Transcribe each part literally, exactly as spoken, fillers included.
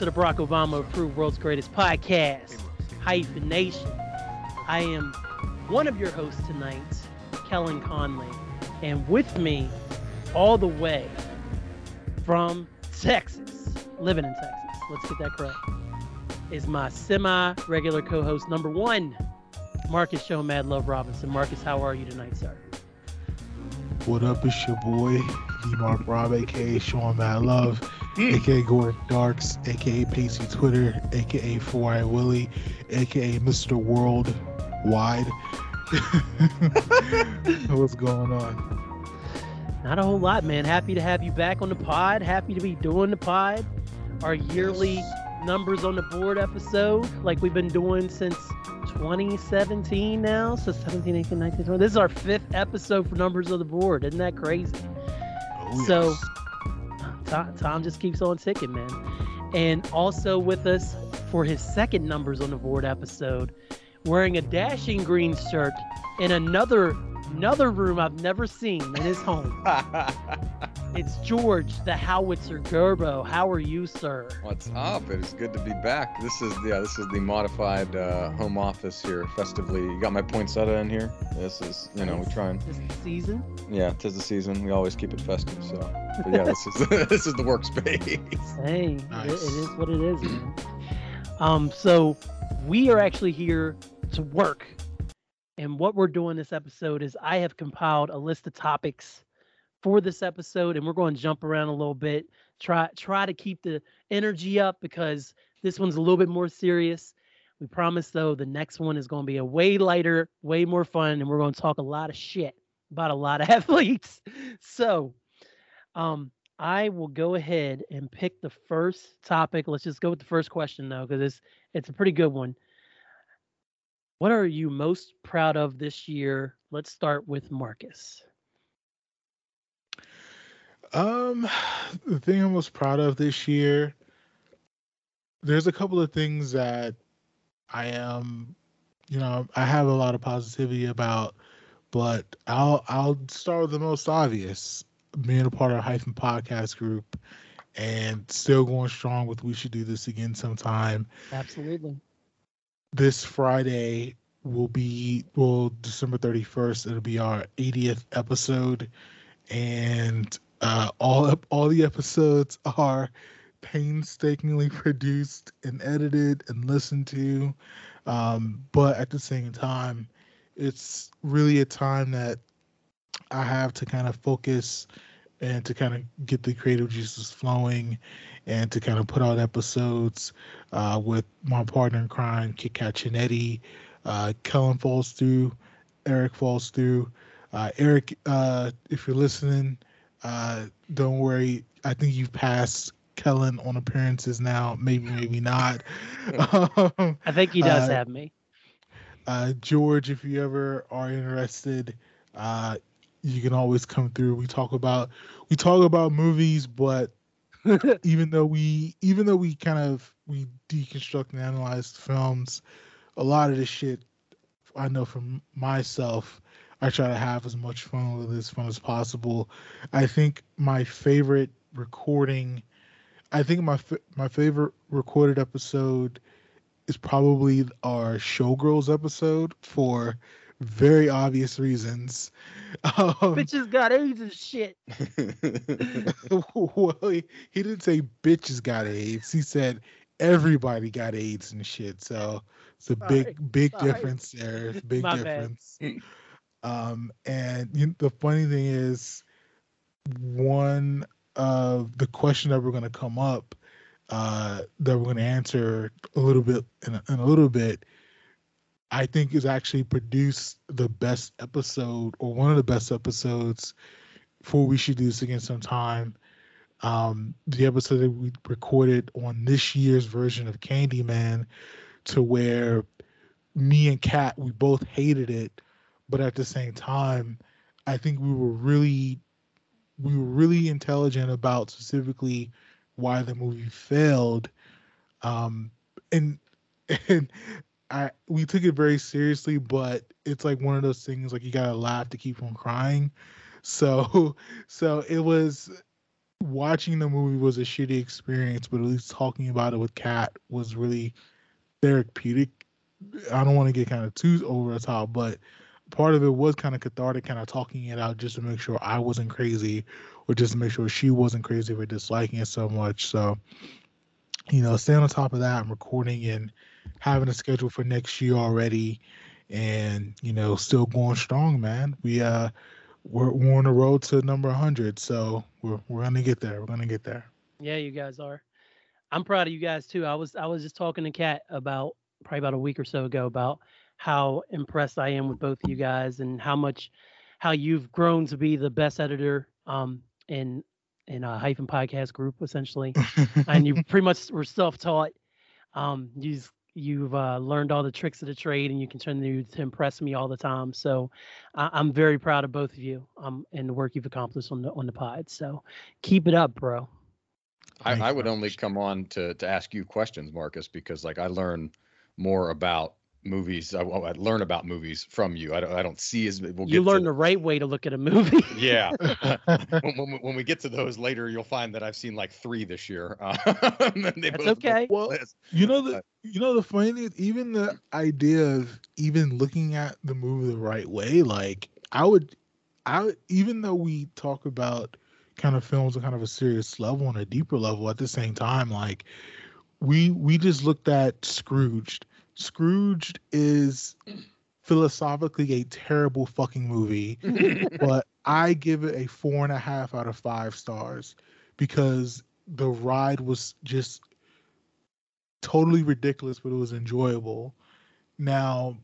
to the Barack Obama approved world's greatest podcast, Hyphen Nation. I am one of your hosts tonight, Kellen Conley, and with me all the way from Texas, living in Texas, let's get that correct, is my semi-regular co-host number one, Marcus Show Mad Love Robinson. Marcus, how are you tonight, sir? What up, it's your boy, D. Mark Rob, a k a. Sean Mad Love, mm. a k a. Gordon Darks, a k a. Pacey Twitter, a k a. four-Eye Willie, a k a. Mister Worldwide. What's going on? Not a whole lot, man. Happy to have you back on the pod. Happy to be doing the pod. Our yearly yes. numbers on the board episode, like we've been doing since twenty seventeen now. So seventeen, eighteen, nineteen, twenty. This is our fifth episode for Numbers on the Board. Isn't that crazy? Oh, so yes. Tom, Tom just keeps on ticking, man. And also with us for his second Numbers on the Board episode, wearing a dashing green shirt in another another room I've never seen in his home. It's George the Howitzer Gerbo. How are you, sir? What's up? It is good to be back. This is yeah, this is the modified uh, home office here, festively. You got my poinsettia in here. This is you know we trying. This is the season. Yeah, 'tis the season. We always keep it festive. So but yeah, this is this is the workspace. Hey, nice. It is what it is, man. Um, so we are actually here to work. And what we're doing this episode is I have compiled a list of topics for this episode, and we're going to jump around a little bit, try try to keep the energy up because this one's a little bit more serious. We promise, though, the next one is going to be a way lighter, way more fun, and we're going to talk a lot of shit about a lot of athletes. So um, I will go ahead and pick the first topic. Let's just go with the first question, though, because it's, it's a pretty good one. What are you most proud of this year? Let's start with Marcus. Um, the thing I'm most proud of this year, there's a couple of things that I am, you know, I have a lot of positivity about, but I'll I'll start with the most obvious. Being a part of Hyphen Podcast Group and still going strong with We Should Do This Again Sometime. Absolutely. This Friday will be, well, December thirty-first, it'll be our eightieth episode, and uh, all all the episodes are painstakingly produced and edited and listened to, um, but at the same time, it's really a time that I have to kind of focus and to kind of get the creative juices flowing and to kind of put out episodes uh, with my partner in crime, Kit Kat Chinetti, uh, Kellen falls through, Eric falls through. Uh, Eric, uh, if you're listening, uh, don't worry. I think you've passed Kellen on appearances now. Maybe, maybe not. um, I think he does uh, have me. Uh, George, if you ever are interested, uh, you can always come through. We talk about we talk about movies, but even though we even though we kind of we deconstruct and analyze films, a lot of this shit I know from myself. I try to have as much fun with as fun as possible. I think my favorite recording, I think my my favorite recorded episode is probably our Showgirls episode for very obvious reasons. Um, bitches got AIDS and shit. Well, he, he didn't say bitches got AIDS. He said everybody got AIDS and shit. So it's a Sorry. big, big Sorry. difference there. It's a big My difference. Bad. Um, and you know, the funny thing is, one of the questions that we're going to come up, uh, that we're going to answer a little bit in a, in a little bit, I think is actually produced the best episode or one of the best episodes for We Should Do This Again Sometime. Um, the episode that we recorded on this year's version of Candyman, to where me and Kat, we both hated it, but at the same time, I think we were really, we were really intelligent about specifically why the movie failed. Um, and, and, I, we took it very seriously, but it's like one of those things like you gotta laugh to keep on crying. So, so it was, watching the movie was a shitty experience, but at least talking about it with Kat was really therapeutic. I don't want to get kind of too over the top, but part of it was kind of cathartic, kind of talking it out just to make sure I wasn't crazy, or just to make sure she wasn't crazy for disliking it so much. So, you know, staying on top of that, I'm recording and having a schedule for next year already, and, you know, still going strong, man. We, uh, we're, we're on the road to number one hundred, so we're we're going to get there. We're going to get there. Yeah, you guys are. I'm proud of you guys, too. I was I was just talking to Kat about probably about a week or so ago about how impressed I am with both of you guys, and how much, how you've grown to be the best editor um, in in a Hyphen podcast group, essentially. And you pretty much were self-taught. Um, you've you've uh, learned all the tricks of the trade, and you continue to impress me all the time. So I, I'm very proud of both of you um, and the work you've accomplished on the on the pod. So keep it up, bro. I, I would only come on to to ask you questions, Marcus, because like I learn more about movies. I, I learn about movies from you. I don't, I don't see as we'll you learn to, the right way to look at a movie. Yeah. when, when, when we get to those later, you'll find that I've seen like three this year. Uh, they That's okay. Well, you know the you know the funny thing is, even the idea of even looking at the movie the right way. Like I would, I would, even though we talk about kind of films on kind of a serious level and a deeper level, at the same time, like we we just looked at Scrooged. Scrooged is philosophically a terrible fucking movie, but I give it a four and a half out of five stars because the ride was just totally ridiculous, but it was enjoyable. Now,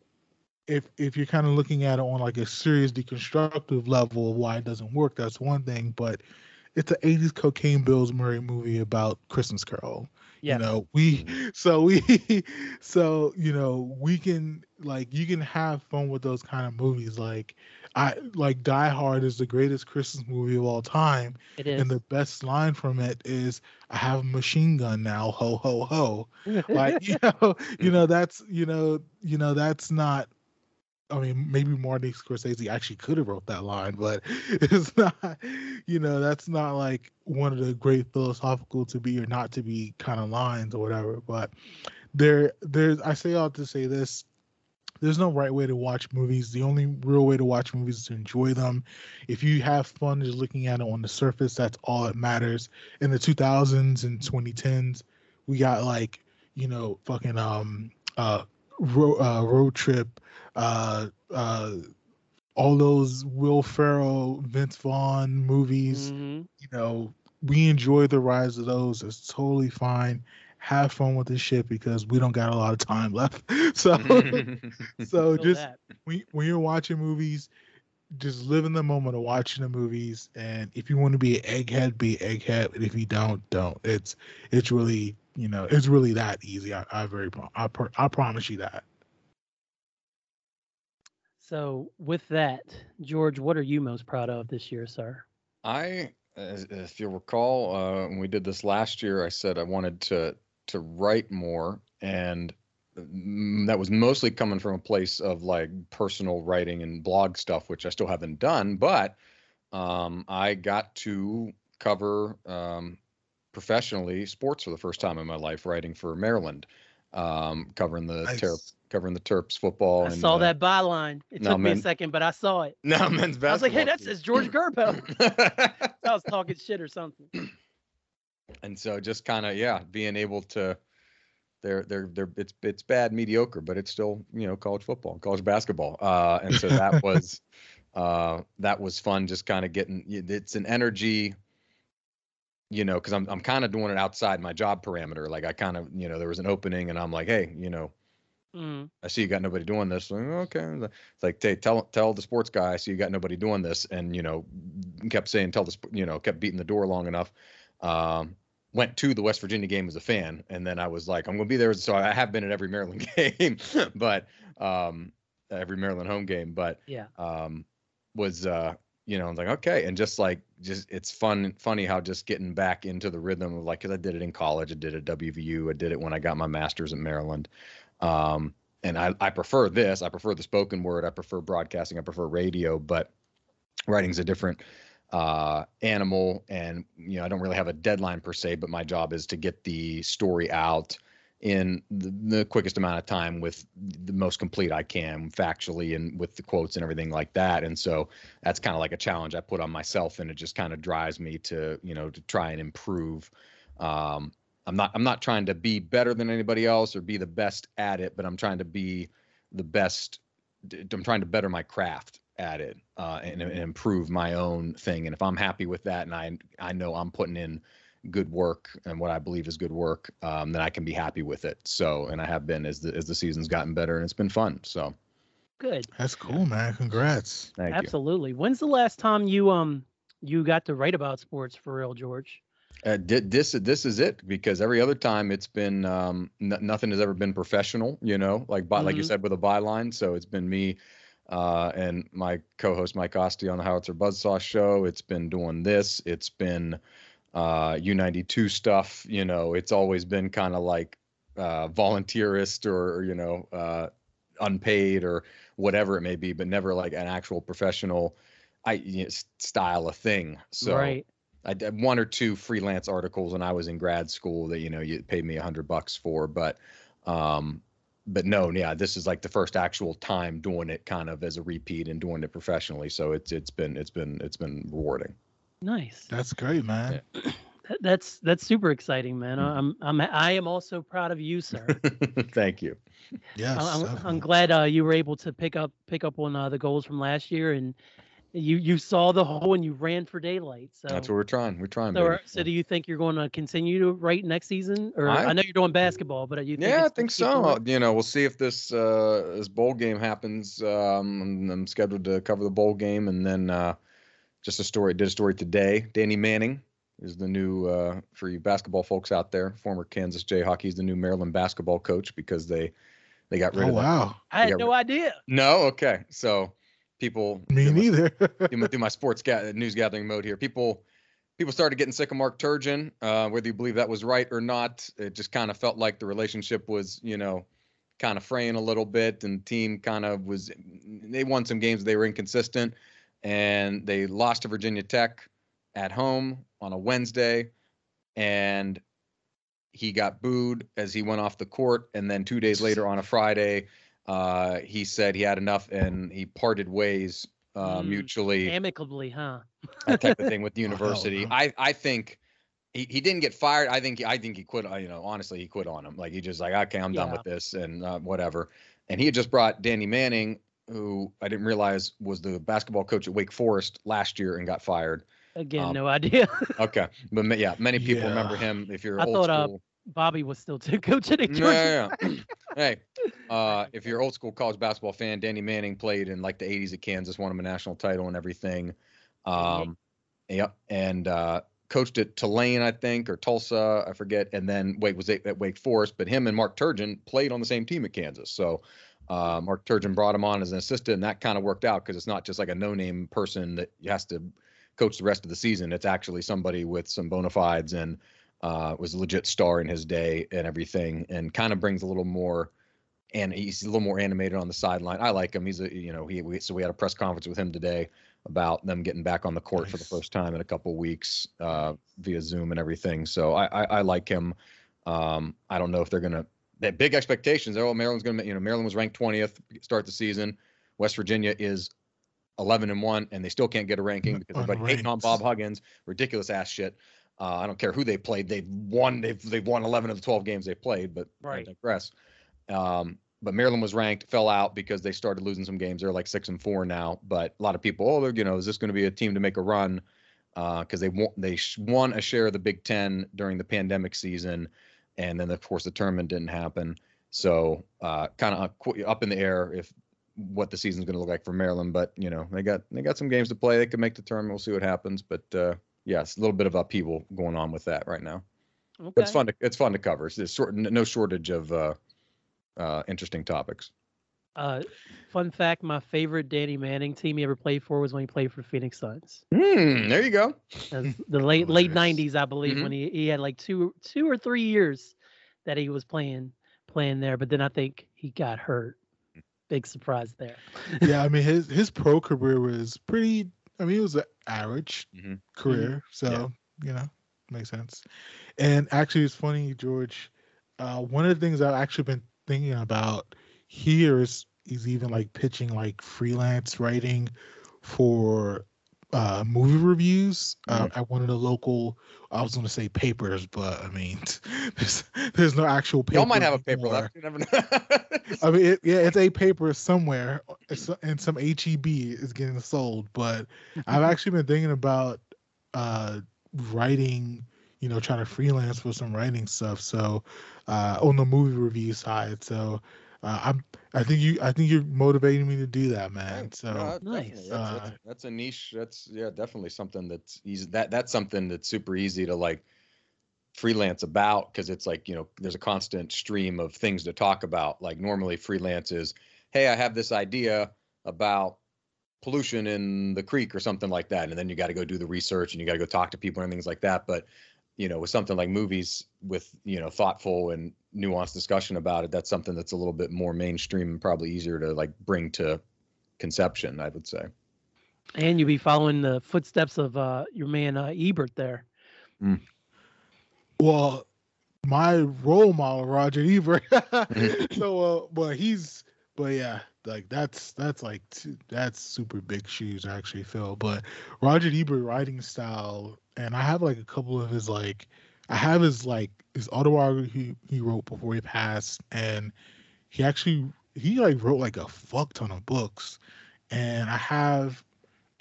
if if you're kind of looking at it on like a serious deconstructive level of why it doesn't work, that's one thing, but it's an eighties cocaine Bills Murray movie about Christmas Carol. Yes. You know, we, so we, so, you know, we can, like, you can have fun with those kind of movies. Like, I, like, Die Hard is the greatest Christmas movie of all time. It is. And the best line from it is, I have a machine gun now, ho, ho, ho. Like, you know, you know, that's, you know, you know, that's not, I mean, maybe Martin Scorsese actually could have wrote that line, but it's not, you know, that's not like one of the great philosophical to be or not to be kind of lines or whatever. But there, there's, I say all to say this, there's no right way to watch movies. The only real way to watch movies is to enjoy them. If you have fun just looking at it on the surface, that's all that matters. In the two thousands and twenty tens, we got like, you know, fucking, um, uh, Road, uh, road Trip, uh, uh, all those Will Ferrell, Vince Vaughn movies. Mm-hmm. You know, we enjoy the rise of those. It's totally fine. Have fun with this shit because we don't got a lot of time left. So, so just that. when when you're watching movies, just live in the moment of watching the movies. And if you want to be an egghead, be an egghead. And if you don't, don't. It's it's really. You know, it's really that easy. I, I very, I, per, I promise you that. So, with that, George, what are you most proud of this year, sir? I, if you'll recall, uh, when we did this last year, I said I wanted to to write more, and that was mostly coming from a place of like personal writing and blog stuff, which I still haven't done. But um, I got to cover. Um, professionally sports for the first time in my life, writing for Maryland, um, covering the nice. Terps, covering the Terps football. I and, saw uh, that byline. It no, took men, me a second, but I saw it. No, men's basketball. I was like, hey, that says George Gerbo. I was talking shit or something. And so just kind of, yeah, being able to, they're, they're, they're, it's, it's bad, mediocre, but it's still, you know, college football, college basketball. Uh, and so that was, uh, that was fun. Just kind of getting, it's an energy, you know, because I'm I'm kind of doing it outside my job parameter. Like I kind of, you know, there was an opening, and I'm like, hey, you know, mm. I see you got nobody doing this. Like, okay, it's like, hey, tell tell the sports guy, I see you got nobody doing this, and you know, kept saying, tell the, you know, kept beating the door long enough. Um, went to the West Virginia game as a fan, and then I was like, I'm gonna be there. So I have been at every Maryland game, but um, every Maryland home game, but yeah, um, was uh. You know, I was like, okay. And just like, just, it's fun, funny how just getting back into the rhythm of like, cause I did it in college. I did it at W V U. I did it when I got my master's in Maryland. Um, and I, I prefer this, I prefer the spoken word. I prefer broadcasting. I prefer radio, but writing's a different, uh, animal. And, you know, I don't really have a deadline per se, but my job is to get the story out in the, the quickest amount of time with the most complete I can factually and with the quotes and everything like that. And so that's kind of like a challenge I put on myself, and it just kind of drives me to, you know, to try and improve. Um, I'm not, I'm not trying to be better than anybody else or be the best at it, but I'm trying to be the best. I'm trying to better my craft at it, uh, and, and improve my own thing. And if I'm happy with that, and I, I know I'm putting in good work and what I believe is good work, um, then I can be happy with it. So, and I have been as the, as the season's gotten better, and it's been fun. So good. That's cool, man. Congrats. Thank you. Absolutely. When's the last time you, um, you got to write about sports for real, George? Uh, this this is it, because every other time it's been um, n- nothing has ever been professional, you know, like by, mm-hmm. like you said, with a byline. So it's been me uh, and my co-host Mike Ostie on the Howitzer Buzzsaw Show. It's been doing this. It's been uh, U ninety-two stuff. You know, it's always been kind of like uh, volunteerist or, you know, uh, unpaid or whatever it may be, but never like an actual professional I, you know, style of thing. So. Right. I did one or two freelance articles when I was in grad school that, you know, you paid me a hundred bucks for, but, um, but no, yeah, this is like the first actual time doing it kind of as a repeat and doing it professionally. So it's, it's been, it's been, it's been rewarding. Nice. That's great, man. Yeah. That, that's, that's super exciting, man. I'm, I'm, I am also proud of you, sir. Thank you. Yes. I'm, I'm glad uh, you were able to pick up, pick up on uh, the goals from last year, and, You you saw the hole and you ran for daylight. So that's what we're trying. We're trying. So, are, so do you think you're going to continue to write next season? Or I, I know you're doing basketball, but you think yeah, I think so. You know, we'll see if this uh, this bowl game happens. Um, I'm, I'm scheduled to cover the bowl game, and then uh, just a story. Did a story today. Danny Manning is the new uh, for you basketball folks out there. Former Kansas Jayhawk. He's the new Maryland basketball coach because they they got rid oh, of. Oh wow! I had no rid- idea. No, okay, so. People, me neither. do, my, do my sports ga- news gathering mode here. People, people started getting sick of Mark Turgeon. Uh, whether you believe that was right or not, it just kind of felt like the relationship was, you know, kind of fraying a little bit, and the team kind of was. They won some games, they were inconsistent, and they lost to Virginia Tech at home on a Wednesday, and he got booed as he went off the court, and then two days later on a Friday. Uh, he said he had enough, and he parted ways uh, mm, mutually. Amicably, huh? That type of thing with the university. Oh, no. I, I think he, he didn't get fired. I think I think he quit. You know, honestly, he quit on him. Like he just like, okay, I'm yeah. done with this and uh, whatever. And he had just brought Danny Manning, who I didn't realize was the basketball coach at Wake Forest last year and got fired. Again, um, no idea. Okay, but yeah, many people yeah. remember him. If you're I old thought, school. Uh, Bobby was still coaching at Georgia. Yeah, yeah. Hey, uh, if you're an old school college basketball fan, Danny Manning played in like the eighties at Kansas, won him a national title and everything. Um, okay. Yep, and uh, coached at Tulane, I think, or Tulsa, I forget. And then wait, was at Wake Forest, but him and Mark Turgeon played on the same team at Kansas. So uh, Mark Turgeon brought him on as an assistant, and that kind of worked out because it's not just like a no-name person that has to coach the rest of the season. It's actually somebody with some bona fides and. Uh, was a legit star in his day and everything, and kind of brings a little more, and he's a little more animated on the sideline. I like him. He's a, you know, he, we, so we had a press conference with him today about them getting back on the court nice. for the first time in a couple of weeks uh, via Zoom and everything. So I, I, I like him. Um, I don't know if they're going to, they have big expectations. Oh, Maryland's going to, you know, Maryland was ranked twentieth start the season. West Virginia is eleven and one, and they still can't get a ranking because everybody's hating on Bob Huggins, ridiculous ass shit. Uh, I don't care who they played. They've won. They've they've won eleven of the twelve games they played. But right. I digress. Um, but Maryland was ranked, fell out because they started losing some games. They're like six and four now. But a lot of people, oh, you know, is this going to be a team to make a run? Because uh, they won they won a share of the Big Ten during the pandemic season, and then of course the tournament didn't happen. So uh, kind of up in the air if what the season's going to look like for Maryland. But you know, they got they got some games to play. They could make the tournament. We'll see what happens. But uh, yeah, it's a little bit of upheaval going on with that right now. Okay. But it's fun to it's fun to cover. There's sort no shortage of uh, uh, interesting topics. Uh, fun fact: my favorite Danny Manning team he ever played for was when he played for Phoenix Suns. Mm, there you go. The late late nineties, I believe, mm-hmm. when he, he had like two two or three years that he was playing playing there. But then I think he got hurt. Big surprise there. Yeah, I mean his his pro career was pretty. I mean, it was an average mm-hmm. career, so yeah. you know, makes sense. And actually, it's funny, George. Uh, one of the things I've actually been thinking about here is he's even like pitching like freelance writing for uh, movie reviews uh, mm-hmm. at one of the local. I was going to say papers, but I mean, there's there's no actual paper. Y'all might have a paper left. You never know. I mean, it, yeah, it's a paper somewhere, and some H E B is getting sold. But I've actually been thinking about uh, writing, you know, trying to freelance for some writing stuff. So uh, on the movie review side, so uh, I'm I think you I think you're motivating me to do that, man. So uh, nice. That's, uh, that's, that's a niche. That's yeah, definitely something that's easy. That that's something that's super easy to like freelance about, because it's like, you know, there's a constant stream of things to talk about. Like normally freelance is, hey, I have this idea about pollution in the creek or something like that, and then you got to go do the research and you got to go talk to people and things like that. But you know, with something like movies, with, you know, thoughtful and nuanced discussion about it, that's something that's a little bit more mainstream and probably easier to like bring to conception, I would say. And you'll be following the footsteps of uh, your man uh, Ebert there. Mm. Well, my role model, Roger Ebert. So, uh, but he's, but yeah, like that's that's like that's super big shoes to actually fill. But Roger Ebert writing style, and I have like a couple of his like, I have his like his autobiography he, he wrote before he passed, and he actually he like wrote like a fuck ton of books, and I have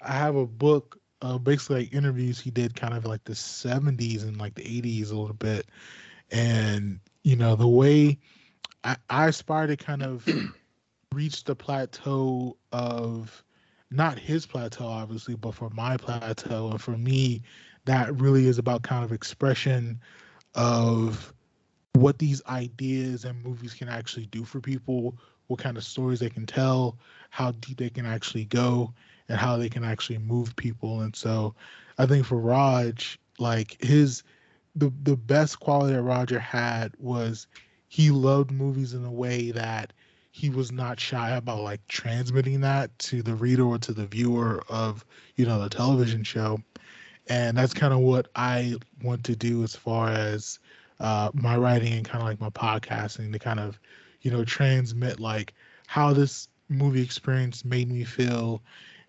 I have a book. Uh, basically like interviews he did kind of like the seventies and like the eighties a little bit, and you know, the way I, I aspire to kind of reach the plateau of, not his plateau obviously, but for my plateau, and for me that really is about kind of expression of what these ideas and movies can actually do for people, what kind of stories they can tell, how deep they can actually go, and how they can actually move people. And so I think for Raj, like his, the, the best quality that Roger had was he loved movies in a way that he was not shy about like transmitting that to the reader or to the viewer of, you know, the television show. And that's kind of what I want to do as far as uh, my writing and kind of like my podcasting, to kind of, you know, transmit like how this movie experience made me feel.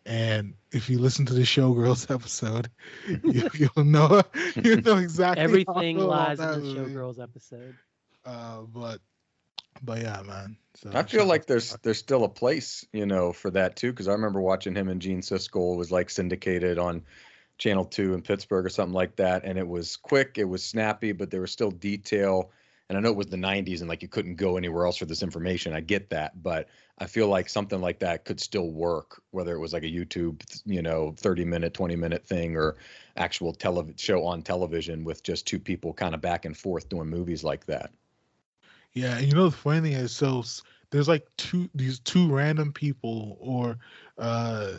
And if you listen to the Showgirls episode, you, you'll know you'll know exactly everything lies in the Showgirls episode. Uh, but but yeah, man. So I feel like there's there's still a place, you know, for that too, because I remember watching him and Gene Siskel was like syndicated on Channel Two in Pittsburgh or something like that, and it was quick, it was snappy, but there was still detail. And I know it was the nineties and like you couldn't go anywhere else for this information. I get that. But I feel like something like that could still work, whether it was like a YouTube, you know, thirty minute, twenty minute thing, or actual tele- show on television with just two people kind of back and forth doing movies like that. Yeah. You know, the funny thing is, so there's like two, these two random people, or, uh,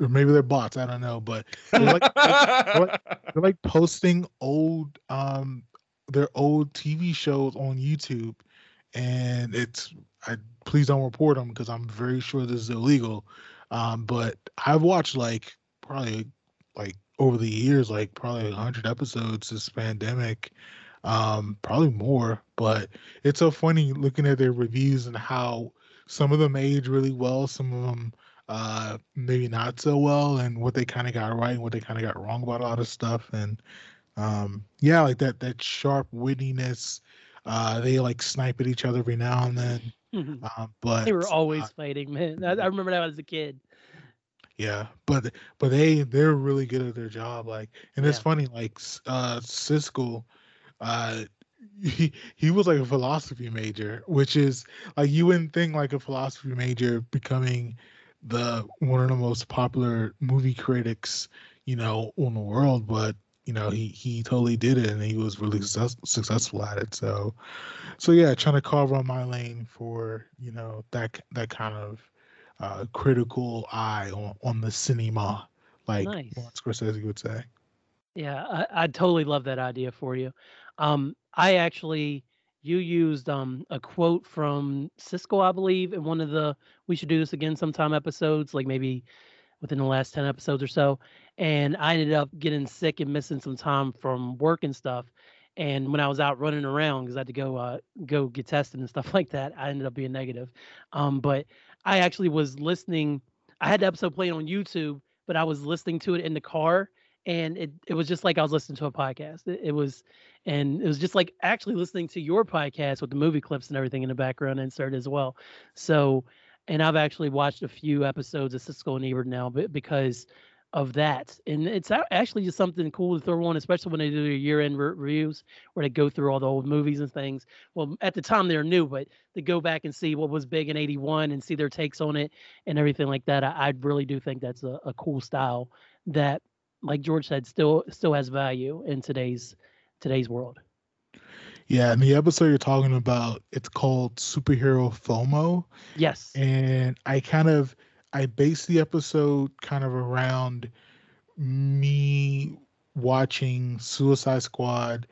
or maybe they're bots, I don't know, but they're like, they're like, they're like posting old, um, their old T V shows on YouTube, and it's, I please don't report them because I'm very sure this is illegal. Um, but I've watched like probably like over the years, like probably a hundred episodes this pandemic, um, probably more, but it's so funny looking at their reviews and how some of them age really well, some of them uh, maybe not so well, and what they kind of got right and what they kind of got wrong about a lot of stuff. And Um, yeah, like that, that sharp wittiness, uh, they like snipe at each other every now and then, mm-hmm. uh, but they were always uh, fighting, man. I, I remember that as a kid. Yeah. But, but they, they're really good at their job. Like, and it's yeah. funny, like, uh, Siskel, uh, he, he was like a philosophy major, which is like, you wouldn't think like a philosophy major becoming the, one of the most popular movie critics, you know, in the world, but you know, he, he totally did it, and he was really success, successful at it. So, so yeah, trying to carve on my lane for, you know, that that kind of uh, critical eye on, on the cinema, like nice. Martin Scorsese would say. Yeah, I, I totally love that idea for you. Um, I actually, you used um a quote from Siskel, I believe, in one of the We Should Do This Again Sometime episodes, like maybe within the last ten episodes or so. And I ended up getting sick and missing some time from work and stuff. And when I was out running around, because I had to go uh, go get tested and stuff like that, I ended up being negative. Um, but I actually was listening. I had the episode playing on YouTube, but I was listening to it in the car. And it, it was just like I was listening to a podcast. It, it was, and it was just like actually listening to your podcast with the movie clips and everything in the background insert as well. So, and I've actually watched a few episodes of Siskel and Ebert now, but because of that, and it's actually just something cool to throw on, especially when they do their year-end re- reviews where they go through all the old movies and things. Well, at the time they were new, but to go back and see what was big in eighty-one and see their takes on it and everything like that, I, I really do think that's a, a cool style that, like George said, still still has value in today's today's world. Yeah, and the episode you're talking about, it's called Superhero FOMO. Yes, and I kind of. I based the episode kind of around me watching Suicide Squad,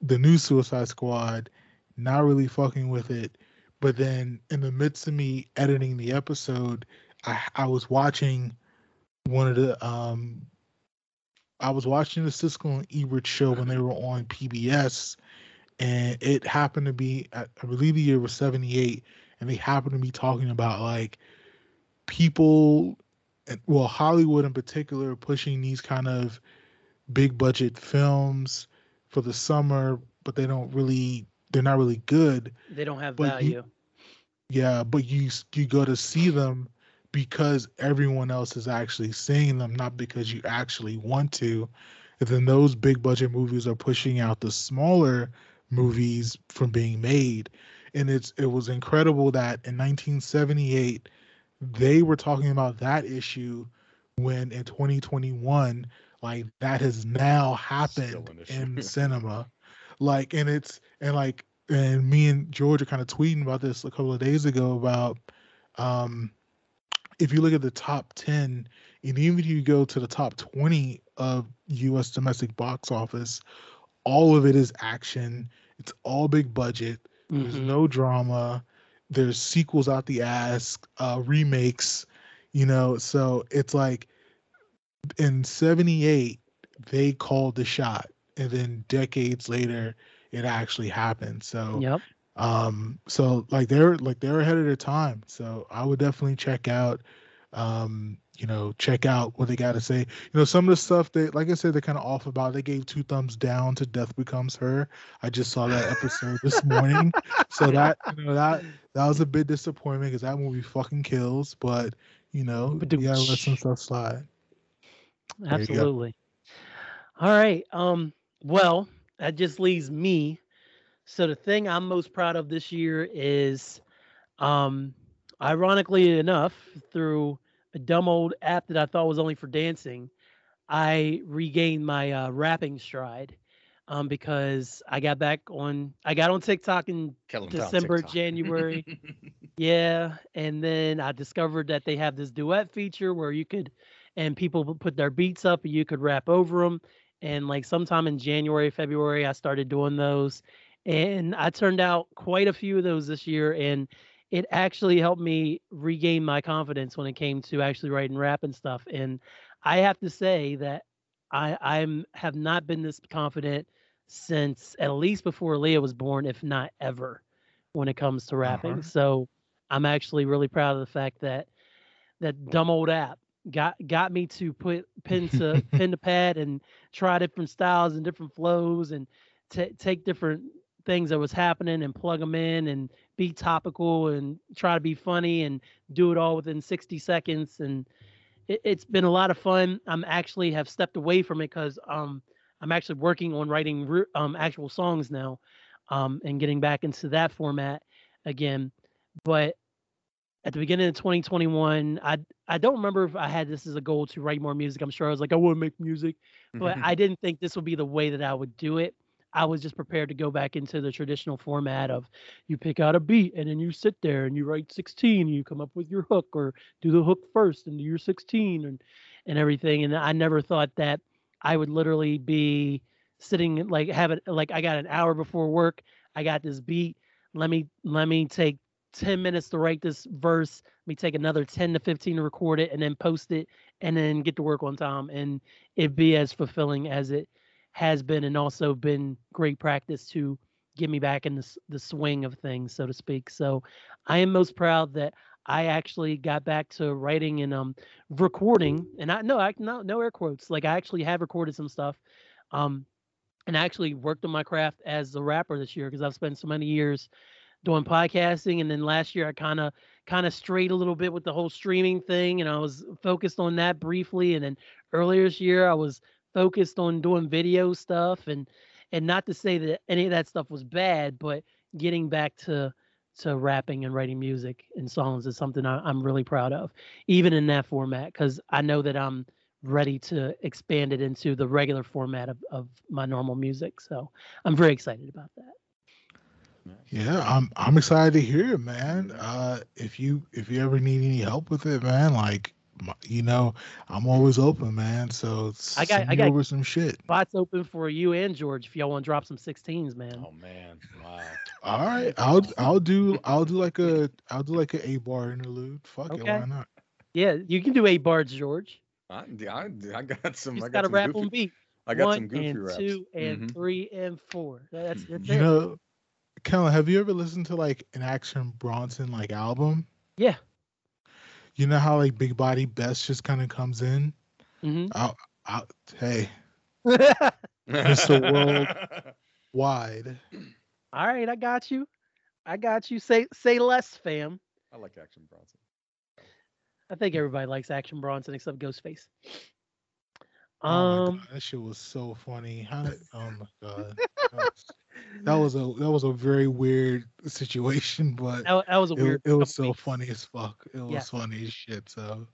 the new Suicide Squad, not really fucking with it. But then in the midst of me editing the episode, I, I was watching one of the, um, I was watching the Siskel and Ebert show when they were on P B S. And it happened to be, I believe the year was seventy-eight. And they happened to be talking about like, people, well, Hollywood in particular, pushing these kind of big budget films for the summer, but they don't really, they're not really good. They don't have but value. You, yeah, but you you go to see them because everyone else is actually seeing them, not because you actually want to. And then those big budget movies are pushing out the smaller movies from being made. And it's it was incredible that in nineteen seventy-eight, they were talking about that issue when in twenty twenty-one, like that has now happened in cinema. Like, and it's, and like, and me and George are kind of tweeting about this a couple of days ago about, um, if you look at the top ten, and even if you go to the top twenty of U S domestic box office, all of it is action. It's all big budget. Mm-hmm. There's no drama. There's sequels out the ass, uh, remakes, you know. So it's like in seventy-eight, they called the shot. And then decades later, it actually happened. So, yep. um, so like they're like they're ahead of their time. So I would definitely check out, um, you know, check out what they got to say. You know, some of the stuff that, like I said, they're kind of off about. They gave two thumbs down to Death Becomes Her. I just saw that episode this morning. So that, you know, that that was a bit disappointing because that movie fucking kills. But, you know, you gotta let some stuff slide. Absolutely. All right. Um. Well, that just leaves me. So the thing I'm most proud of this year is, um, ironically enough, through a dumb old app that I thought was only for dancing, I regained my uh, rapping stride, um, because I got back on, I got on TikTok in December, TikTok. January. Yeah. And then I discovered that they have this duet feature where you could, and people put their beats up and you could rap over them. And like sometime in January, February, I started doing those, and I turned out quite a few of those this year. And it actually helped me regain my confidence when it came to actually writing rap and stuff. And I have to say that I I'm, have not been this confident since at least before Leah was born, if not ever, when it comes to rapping. Uh-huh. So I'm actually really proud of the fact that that dumb old app got got me to put pen to pen to pad and try different styles and different flows and t- take different things that was happening and plug them in and be topical and try to be funny and do it all within sixty seconds. And it, it's been a lot of fun. I'm actually have stepped away from it because um, I'm actually working on writing re- um, actual songs now, um, and getting back into that format again. But at the beginning of twenty twenty-one, I I don't remember if I had this as a goal to write more music. I'm sure I was like, I want to make music, but I didn't think this would be the way that I would do it. I was just prepared to go back into the traditional format of you pick out a beat and then you sit there and you write sixteen, and you come up with your hook or do the hook first and do your sixteen and, and everything. And I never thought that I would literally be sitting like have it like I got an hour before work. I got this beat. Let me let me take ten minutes to write this verse, let me take another ten to fifteen to record it and then post it and then get to work on time, and it be as fulfilling as it has been, and also been great practice to get me back in the, the swing of things, so to speak. So I am most proud that I actually got back to writing and um recording, and I no, I no, no air quotes. Like, I actually have recorded some stuff, um, and I actually worked on my craft as a rapper this year, because I've spent so many years doing podcasting, and then last year I kind of kind of strayed a little bit with the whole streaming thing, and I was focused on that briefly, and then earlier this year I was focused on doing video stuff, and and not to say that any of that stuff was bad, but getting back to to rapping and writing music and songs is something I, I'm really proud of, even in that format, because I know that I'm ready to expand it into the regular format of, of my normal music. So I'm very excited about that. Yeah, I'm I'm excited to hear it, man. Uh, if you if you ever need any help with it, man, like, you know, I'm always open, man. So I got I got over some shit. Spots open for you and George if y'all want to drop some sixteens, man. Oh man, wow. All right, I'll I'll do I'll do like a I'll do like an eight bar interlude. Fuck okay. it, why not? Yeah, you can do eight bars, George. I I, I got some. You I got gotta some rap goofy, on beat. I got One some goofy and raps. Two and mm-hmm. three and four. That's, that's you it. know, Kellen, have you ever listened to like an Action Bronson like album? Yeah. You know how like Big Body Best just kind of comes in? Mm-hmm. I'll, I'll, hey, Mister Worldwide. All right, I got you. I got you. Say say less, fam. I like Action Bronson. I think everybody likes Action Bronson except Ghostface. Um, oh my God, that shit was so funny. How did, oh my God. That was a that was a very weird situation, but that, that was a weird. It, it was so funny as fuck. It was yeah. funny as shit. So,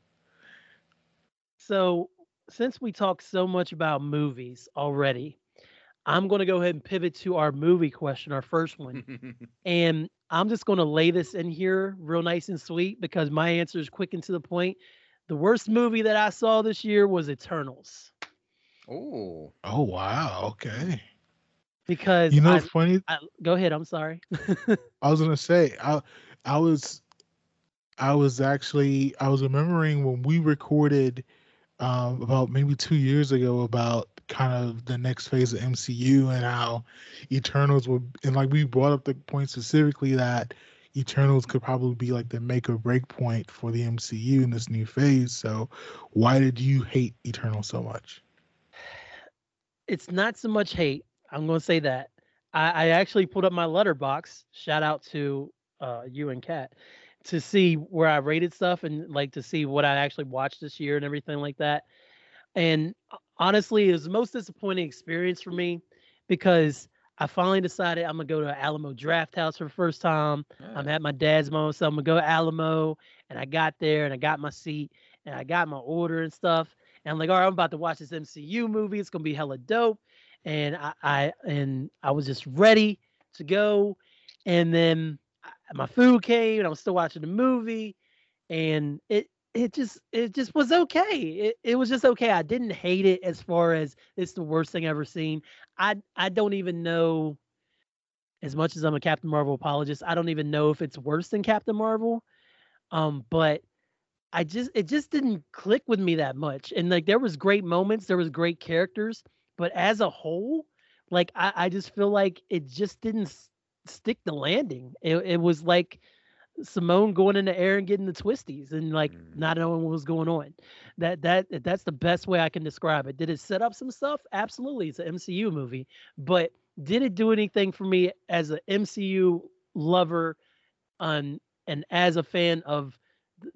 so since we talked so much about movies already, I'm going to go ahead and pivot to our movie question, our first one, and I'm just going to lay this in here real nice and sweet because my answer is quick and to the point. The worst movie that I saw this year was Eternals. Oh. Oh wow. Okay. Because you know, I, funny. I, go ahead. I'm sorry. I was gonna say I, I was, I was actually I was remembering when we recorded, um, about maybe two years ago about kind of the next phase of M C U and how Eternals would, and like we brought up the point specifically that Eternals could probably be like the make or break point for the M C U in this new phase. So why did you hate Eternals so much? It's not so much hate. I'm going to say that. I, I actually pulled up my Letterboxd, shout out to uh, you and Kat, to see where I rated stuff and like to see what I actually watched this year and everything like that. And honestly, it was the most disappointing experience for me because I finally decided I'm going to go to Alamo Draft House for the first time. Yeah. I'm at my dad's mom, so I'm going to go to Alamo. And I got there and I got my seat and I got my order and stuff. And I'm like, all right, I'm about to watch this M C U movie. It's going to be hella dope. And I, I and I was just ready to go, and then my food came, and I was still watching the movie, and it it just it just was okay. It it was just okay. I didn't hate it as far as it's the worst thing I've ever seen. I I don't even know, as much as I'm a Captain Marvel apologist, I don't even know if it's worse than Captain Marvel, um, but. I just it just didn't click with me that much, and like there was great moments, there was great characters. But as a whole, like, I, I just feel like it just didn't s- stick the landing. It, it was like Simone going in the air and getting the twisties and, like, not knowing what was going on. That that That's the best way I can describe it. Did it set up some stuff? Absolutely. It's an M C U movie. But did it do anything for me as an M C U lover um, and as a fan of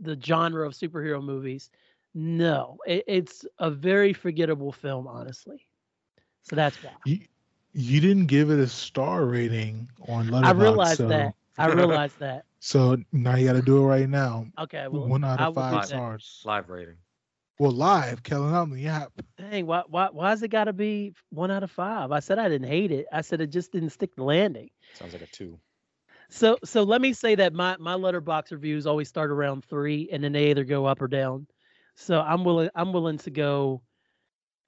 the genre of superhero movies? No. It, it's a very forgettable film, honestly. So that's why. You, you didn't give it a star rating on Letterboxd. I realized so. that. I realized that. So now you got to do it right now. Okay. Well, One out of five stars. Live rating. Well, live, Kellen, on the app. Dang, why, why, why's it got to be one out of five? I said I didn't hate it. I said it just didn't stick the landing. Sounds like a two. So so let me say that my, my Letterboxd reviews always start around three, and then they either go up or down. So I'm willing I'm willing to go.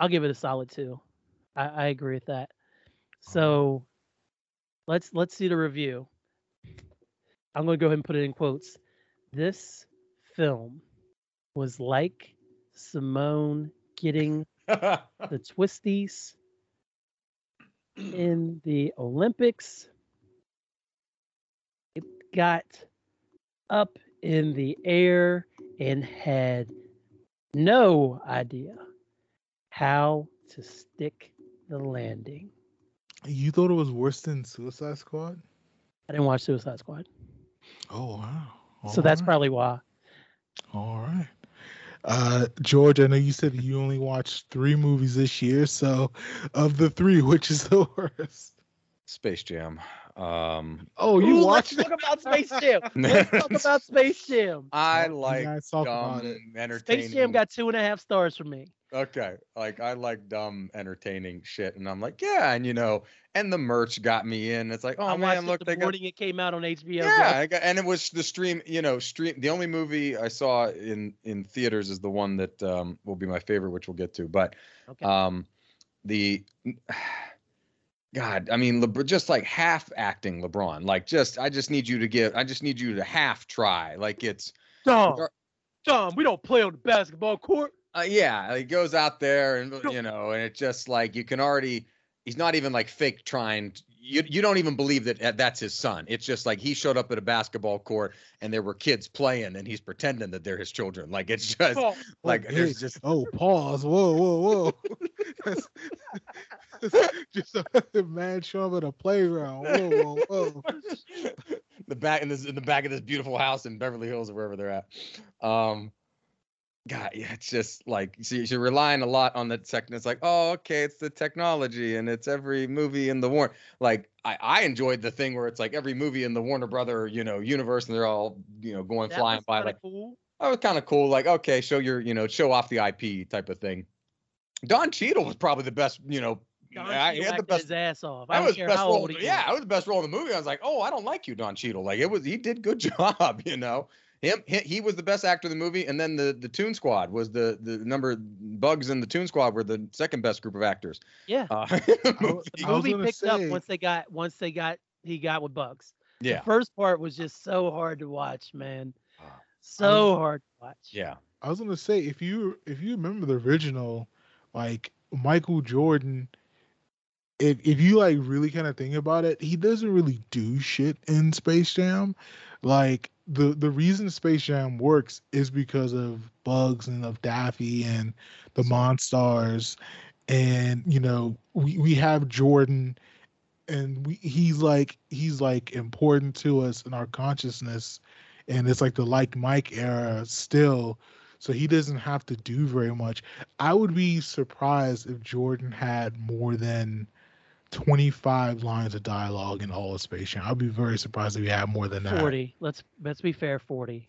I'll give it a solid two. I, I agree with that. So let's let's see the review. I'm going to go ahead and put it in quotes. This film was like Simone getting the twisties in the Olympics. It got up in the air and had no idea how to stick the landing. You thought it was worse than Suicide Squad? I didn't watch Suicide Squad. Oh, wow. All so right. That's probably why. All right. Uh, George, I know you said you only watched three movies this year. So of the three, which is the worst? Space Jam. Um, oh, you Ooh, watched let's it? Talk about Space Jam. Let's talk about Space Jam. I like dumb, entertaining. Space Jam got two and a half stars from me. Okay, like I like dumb, entertaining shit, and I'm like, yeah, and you know, and the merch got me in. It's like, oh I man, look, the they morning got... it came out on H B O. Yeah, I got, and it was the stream, you know, stream. The only movie I saw in in theaters is the one that um, will be my favorite, which we'll get to. But okay. um, the God, I mean, LeBron, just like half acting LeBron, like just I just need you to give, I just need you to half try, like it's dumb, dumb. We don't play on the basketball court. Uh, yeah, he goes out there and, you know, and it's just like you can already he's not even like fake trying. You you don't even believe that that's his son. It's just like he showed up at a basketball court and there were kids playing and he's pretending that they're his children. Like it's just oh, like oh, there's just. Oh, pause. Whoa, whoa, whoa. that's, that's just a man showing up at a playground. Whoa, whoa, whoa. the back in, this, in the back of this beautiful house in Beverly Hills or wherever they're at. Um. God, yeah, it's just like so you're relying a lot on the tech. It's like, oh, okay, it's the technology, and it's every movie in the Warner. Like, I, I enjoyed the thing where it's like every movie in the Warner Brother, you know, universe, and they're all, you know, going that flying was by. Like, cool. That was kind of cool. Like, okay, show your, you know, show off the I P type of thing. Don Cheadle was probably the best, you know. Don I, Cheadle had the best, his ass off. I don't care how old he was. Yeah, I was the best role in the movie. I was like, oh, I don't like you, Don Cheadle. Like, it was, he did good job, you know. Him, he, he was the best actor in the movie, and then the, the Toon Squad was the, the number Bugs and the Toon Squad were the second best group of actors. Yeah, uh, the movie, the movie picked say, up once they got once they got he got with Bugs. Yeah, the first part was just so hard to watch, man. So was, hard to watch. Yeah, I was gonna say if you if you remember the original, like Michael Jordan. If if you like really kind of think about it, he doesn't really do shit in Space Jam. Like the the reason Space Jam works is because of Bugs and of Daffy and the Monstars, and you know we, we have Jordan, and we he's like he's like important to us in our consciousness, and it's like the Like Mike era still. So he doesn't have to do very much. I would be surprised if Jordan had more than twenty-five lines of dialogue in all of Space Jam. I'd be very surprised if he had more than that. forty. Let's let's be fair, forty.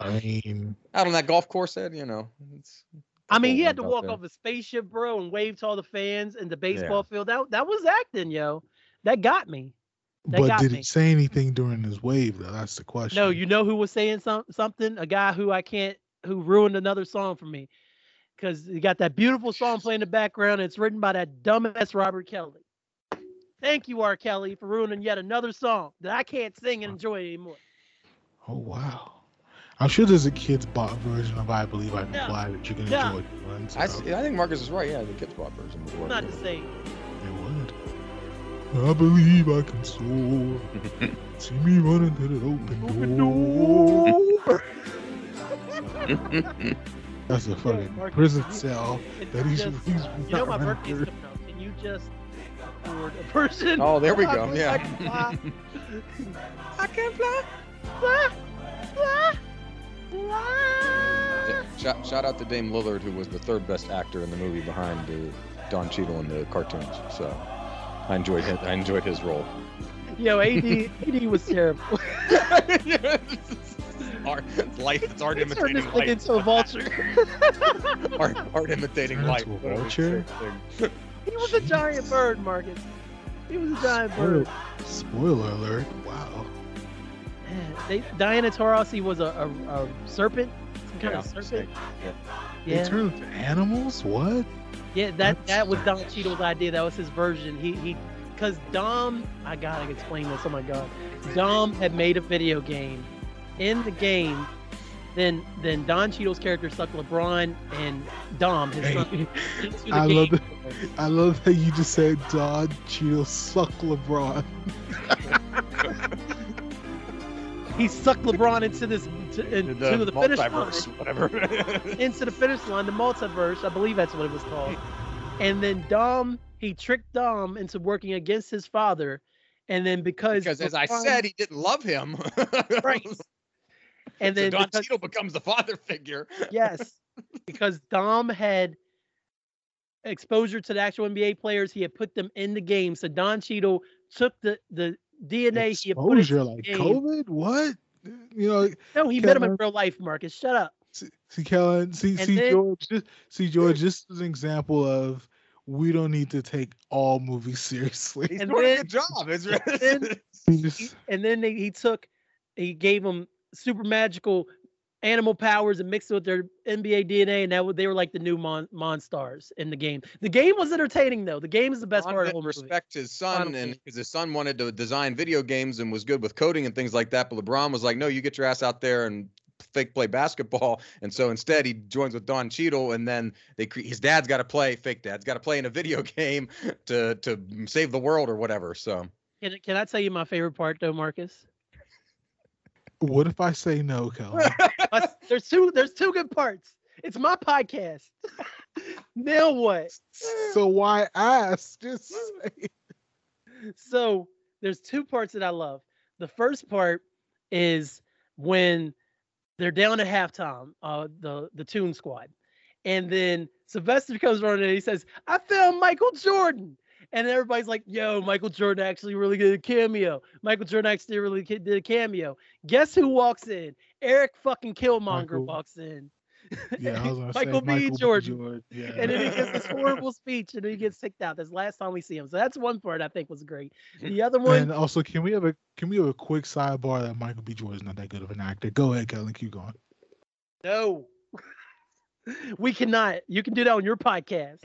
I mean, out on that golf course, Ed, you know. It's, it's I mean, he had to walk there. Off a spaceship, bro, and wave to all the fans in the baseball yeah. field. That that was acting, yo. That got me. That but did he say anything during his wave, though? That's the question. No, you know who was saying some, something? A guy who I can't, who ruined another song for me. Because he got that beautiful song playing in the background. And it's written by that dumbass Robert Kelly. Thank you, R. Kelly, for ruining yet another song that I can't sing and enjoy anymore. Oh, wow. I'm sure there's a kid's bot version of I Believe I Can no. Fly that you can no. enjoy. So. I, I think Marcus is right. Yeah, the kid's bot version would work. It's not the same. It would. I believe I can soar. See me running to the open, open door. door. That's a fucking Marcus, prison you, cell that he's, just, he's uh, you know my birthday's coming up. Can you just afford a person? Oh, there we go. I yeah. I can fly. I can fly. Fly. Fly. Fly. Shout, shout out to Dame Lillard, who was the third best actor in the movie behind the Don Cheadle in the cartoons. So. I enjoyed his, I enjoyed his role. Yo, A D, A D was terrible. It's art, it's life. It's art it's imitating life. Into a vulture. art, art imitating life. A vulture? He was a giant Jesus. bird, Marcus. He was a giant Spoil- bird. Spoiler alert! Wow. Man, they, Diana Taurasi was a, a, a serpent. Some kind yeah, of serpent. Yeah. yeah. They turned into animals. What? Yeah, that, that was Don Cheadle's idea. That was his version. He he because Dom, I gotta explain this, oh my god, Dom had made a video game. In the game, then then Don Cheadle's character stuck LeBron and Dom, his son, into the I game. Love that, I love that you just said Don Cheadle sucked LeBron. He sucked LeBron into this into, into the, the finish line, whatever. into the finish line, the multiverse, I believe that's what it was called. And then Dom, he tricked Dom into working against his father, and then because because LeBron, as I said, he didn't love him, right? And so then Don Cheadle becomes the father figure. Yes, because Dom had exposure to the actual N B A players. He had put them in the game. So Don Cheadle took the, the D N A exposure, he had put in the like game. COVID? What? You know? No, he Kellen, met him in real life, Marcus. Shut up. See, see Kellen, see, see then, George. Just, see, George, this is an example of we don't need to take all movies seriously. He's and doing then, a good job. It's right. And then, he, and then they, he took, he gave him super magical animal powers and mixed it with their N B A D N A, and that they were like the new Mon, Mon stars in the game. The game was entertaining, though. The game is the best Don part of the whole movie. Respect his son, and because his son wanted to design video games and was good with coding and things like that, but LeBron was like, "No, you get your ass out there and fake play basketball." And so instead, he joins with Don Cheadle, and then they cre- his dad's got to play fake dad's got to play in a video game to to save the world or whatever. So can can I tell you my favorite part though, Marcus? What if I say no, Kellen? There's two. There's two good parts. It's my podcast. Now what? So why ask? Just say. So there's two parts that I love. The first part is when they're down at halftime, uh, the the Toon Squad, and then Sylvester comes running and he says, "I found Michael Jordan." And everybody's like, yo, Michael Jordan actually really did a cameo. Michael Jordan actually really did a cameo. Guess who walks in? Eric fucking Killmonger Michael. walks in. Yeah, I was gonna Michael, say, B. Michael B. Jordan. Jordan. Yeah. And then he gets this horrible speech, and then he gets kicked out. That's the last time we see him. So that's one part I think was great. The other one. And also, can we have a can we have a quick sidebar that Michael B. Jordan's not that good of an actor? Go ahead, Kellen, keep going. No, we cannot. You can do that on your podcast.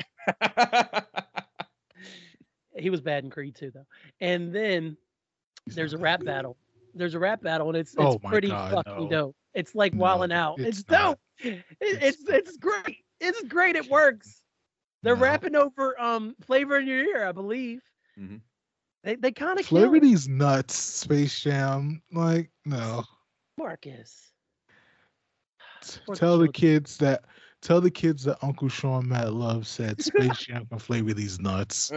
He was bad in Creed too, though. And then He's there's a rap good. battle. There's a rap battle, and it's it's oh pretty God, fucking no. dope. It's like no, Wildin' Out. It's, it's dope. It, it's it's great. It's great. It works. They're no. rapping over um Flavor in Your Ear, I believe. Mm-hmm. They they kind of Flavor these nuts. Space Jam, like no. Marcus, Marcus tell the kids that. Tell the kids that Uncle Show Mad Love said Space Jam can flavor these nuts.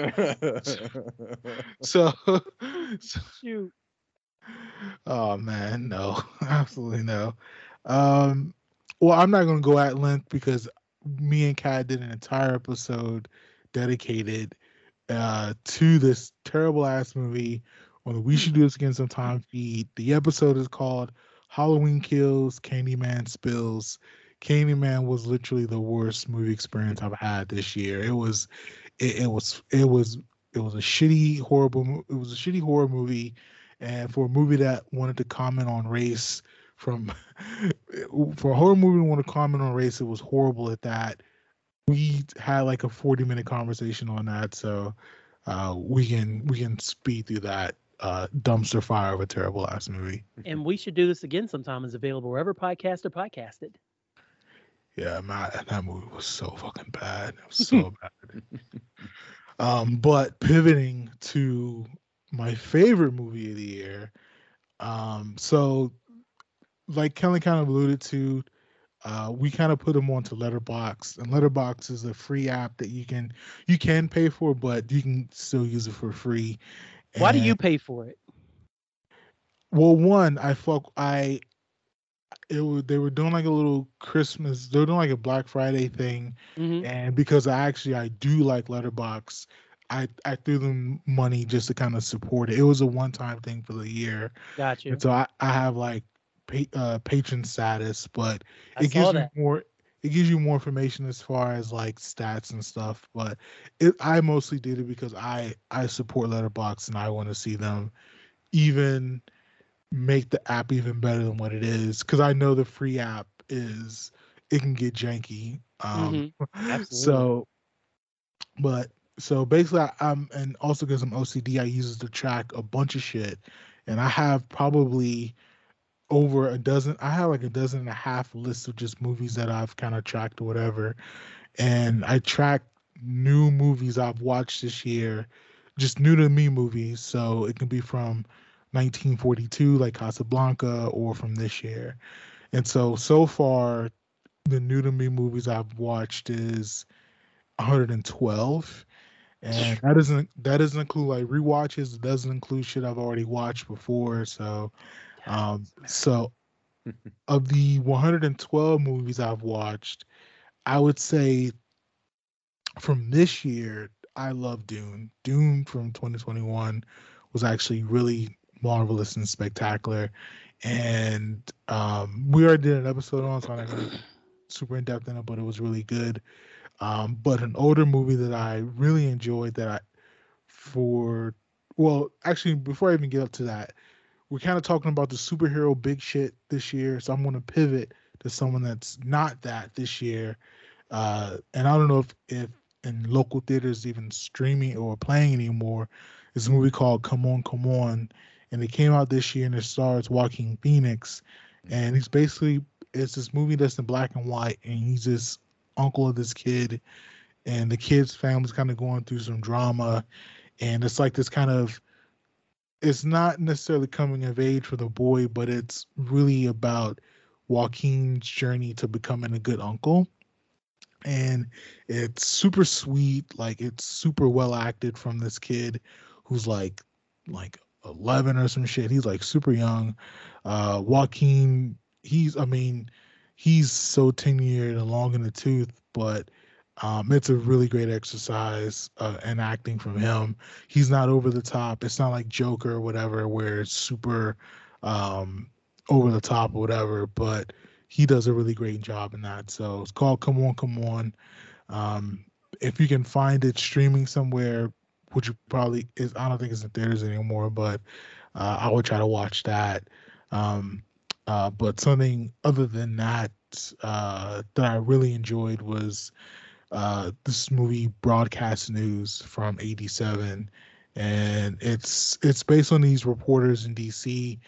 so, so shoot. Oh man, no, absolutely no. Um, well, I'm not gonna go at length because me and Kat did an entire episode dedicated uh, to this terrible ass movie on the We Should Do This Again Sometime feed. The episode is called Halloween Kills, Candyman Spills. Candyman was literally the worst movie experience I've had this year. It was, it, it was, it was, it was a shitty, horrible. It was a shitty horror movie, and for a movie that wanted to comment on race, from for a horror movie that wanted to comment on race, it was horrible at that. We had like a forty-minute conversation on that, so uh, we can we can speed through that uh, dumpster fire of a terrible ass movie. And We Should Do This Again Sometime is available wherever podcasts are podcasted. Yeah, my, that movie was so fucking bad. It was so bad. Um, but pivoting to my favorite movie of the year. Um, so, like Kellen kind of alluded to, uh, we kind of put them onto Letterboxd. And Letterboxd is a free app that you can you can pay for, but you can still use it for free. And, why do you pay for it? Well, one, I fuck I. It was, they were doing like a little Christmas. They were doing like a Black Friday thing, mm-hmm. and because I actually I do like Letterboxd, I I threw them money just to kind of support it. It was a one time thing for the year. Gotcha. And so I, I have like pa- uh, patron status, but I it gives that. you more. It gives you more information as far as like stats and stuff. But it, I mostly did it because I I support Letterboxd and I want to see them even make the app even better than what it is, because I know the free app is it can get janky. Um, mm-hmm. So, but So basically, I, I'm and also because I'm O C D, I use to track a bunch of shit, and I have probably over a dozen. I have like a dozen and a half lists of just movies that I've kind of tracked or whatever, and I track new movies I've watched this year, just new to me movies. So it can be from nineteen forty-two, like Casablanca, or from this year. And so so far, the new to me movies I've watched is one hundred twelve. And that doesn't that doesn't include like rewatches. It doesn't include shit I've already watched before. So, um, so of the one hundred twelve movies I've watched, I would say from this year, I love Dune. Dune from twenty twenty-one was actually really marvelous and spectacular. And um, we already did an episode on, so I'm not going to super in depth in it, but it was really good. Um, but an older movie that I really enjoyed that I, for, well, actually, before I even get up to that, we're kind of talking about the superhero big shit this year. So I'm going to pivot to someone that's not that this year. Uh, and I don't know if, if in local theaters even streaming or playing anymore. It's a movie called Come On, Come On. And it came out this year and it stars Joaquin Phoenix. And he's basically, it's this movie that's in black and white, and he's this uncle of this kid, and the kid's family's kind of going through some drama, and it's like this kind of, it's not necessarily coming of age for the boy, but it's really about Joaquin's journey to becoming a good uncle. And it's super sweet, like it's super well acted from this kid who's like like eleven or some shit. He's like super young. uh Joaquin, he's I mean he's so tenured and long in the tooth, but um, it's a really great exercise uh, in acting from him. He's not over the top. It's not like Joker or whatever, where it's super um, over the top or whatever, but he does a really great job in that. So it's called Come On, Come On. Um, if you can find it streaming somewhere, which probably is, I don't think it's in theaters anymore, but uh, I would try to watch that. Um, Uh, but something other than that uh, that I really enjoyed was uh, this movie Broadcast News from eighty-seven, and it's it's based on these reporters in D C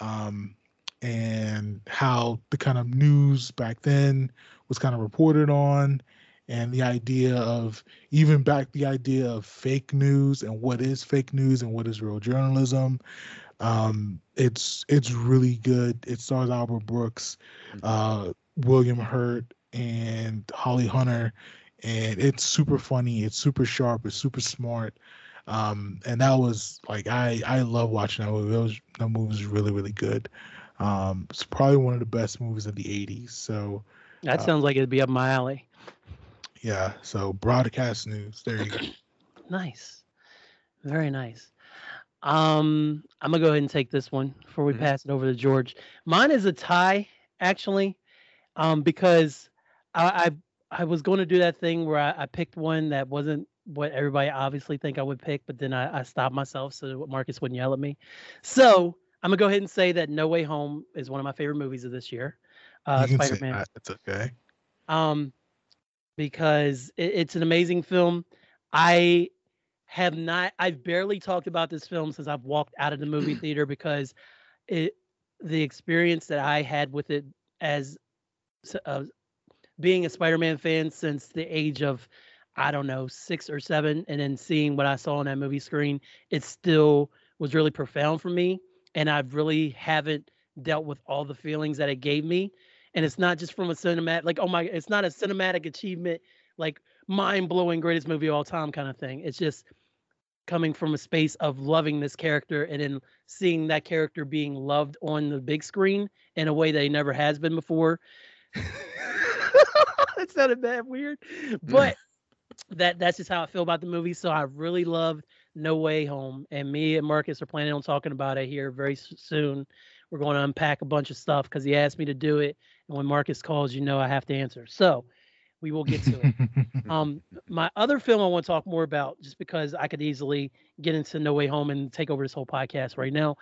um, and how the kind of news back then was kind of reported on, and the idea of even back the idea of fake news and what is fake news and what is real journalism. Um, it's it's really good. It stars Albert Brooks, uh, William Hurt, and Holly Hunter, and it's super funny. It's super sharp. It's super smart. Um, and that was like I I love watching that movie. That, was, that movie was really really good. Um, it's probably one of the best movies of the eighties. So that sounds uh, like it'd be up my alley. Yeah. So Broadcast News. There you go. Nice. Very nice. Um, I'm gonna go ahead and take this one before we mm-hmm. pass it over to George. Mine is a tie, actually, um, because I I, I was going to do that thing where I, I picked one that wasn't what everybody obviously think I would pick, but then I, I stopped myself so Marcus wouldn't yell at me. So I'm gonna go ahead and say that No Way Home is one of my favorite movies of this year. Uh, Spider-Man. That's okay. Um, because it, it's an amazing film. I. have not I've barely talked about this film since I've walked out of the movie theater, because it the experience that I had with it as uh, being a Spider-Man fan since the age of, I don't know, six or seven, and then seeing what I saw on that movie screen, it still was really profound for me, and I really haven't dealt with all the feelings that it gave me. And it's not just from a cinematic, like, oh my, it's not a cinematic achievement, like mind-blowing greatest movie of all time kind of thing. It's just coming from a space of loving this character and then seeing that character being loved on the big screen in a way that he never has been before. That sounded bad weird, but that that's just how I feel about the movie. So I really loved No Way Home, and me and Marcus are planning on talking about it here very soon. We're going to unpack a bunch of stuff because he asked me to do it, and when Marcus calls, you know I have to answer. So we will get to it. Um, my other film I want to talk more about, just because I could easily get into No Way Home and take over this whole podcast right now.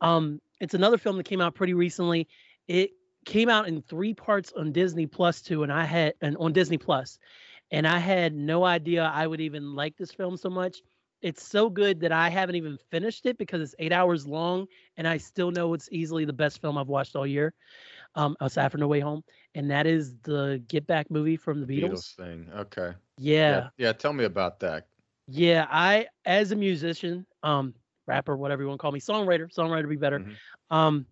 Um, it's another film that came out pretty recently. It came out in three parts on Disney Plus too, and I had and on Disney Plus, and I had no idea I would even like this film so much. It's so good that I haven't even finished it because it's eight hours long, and I still know it's easily the best film I've watched all year, um, outside from No Way Home, and that is the Get Back movie from the Beatles. Beatles thing. Okay. Yeah. yeah. Yeah, tell me about that. Yeah, I, as a musician, um, rapper, whatever you want to call me, songwriter, songwriter would be better, mm-hmm. um,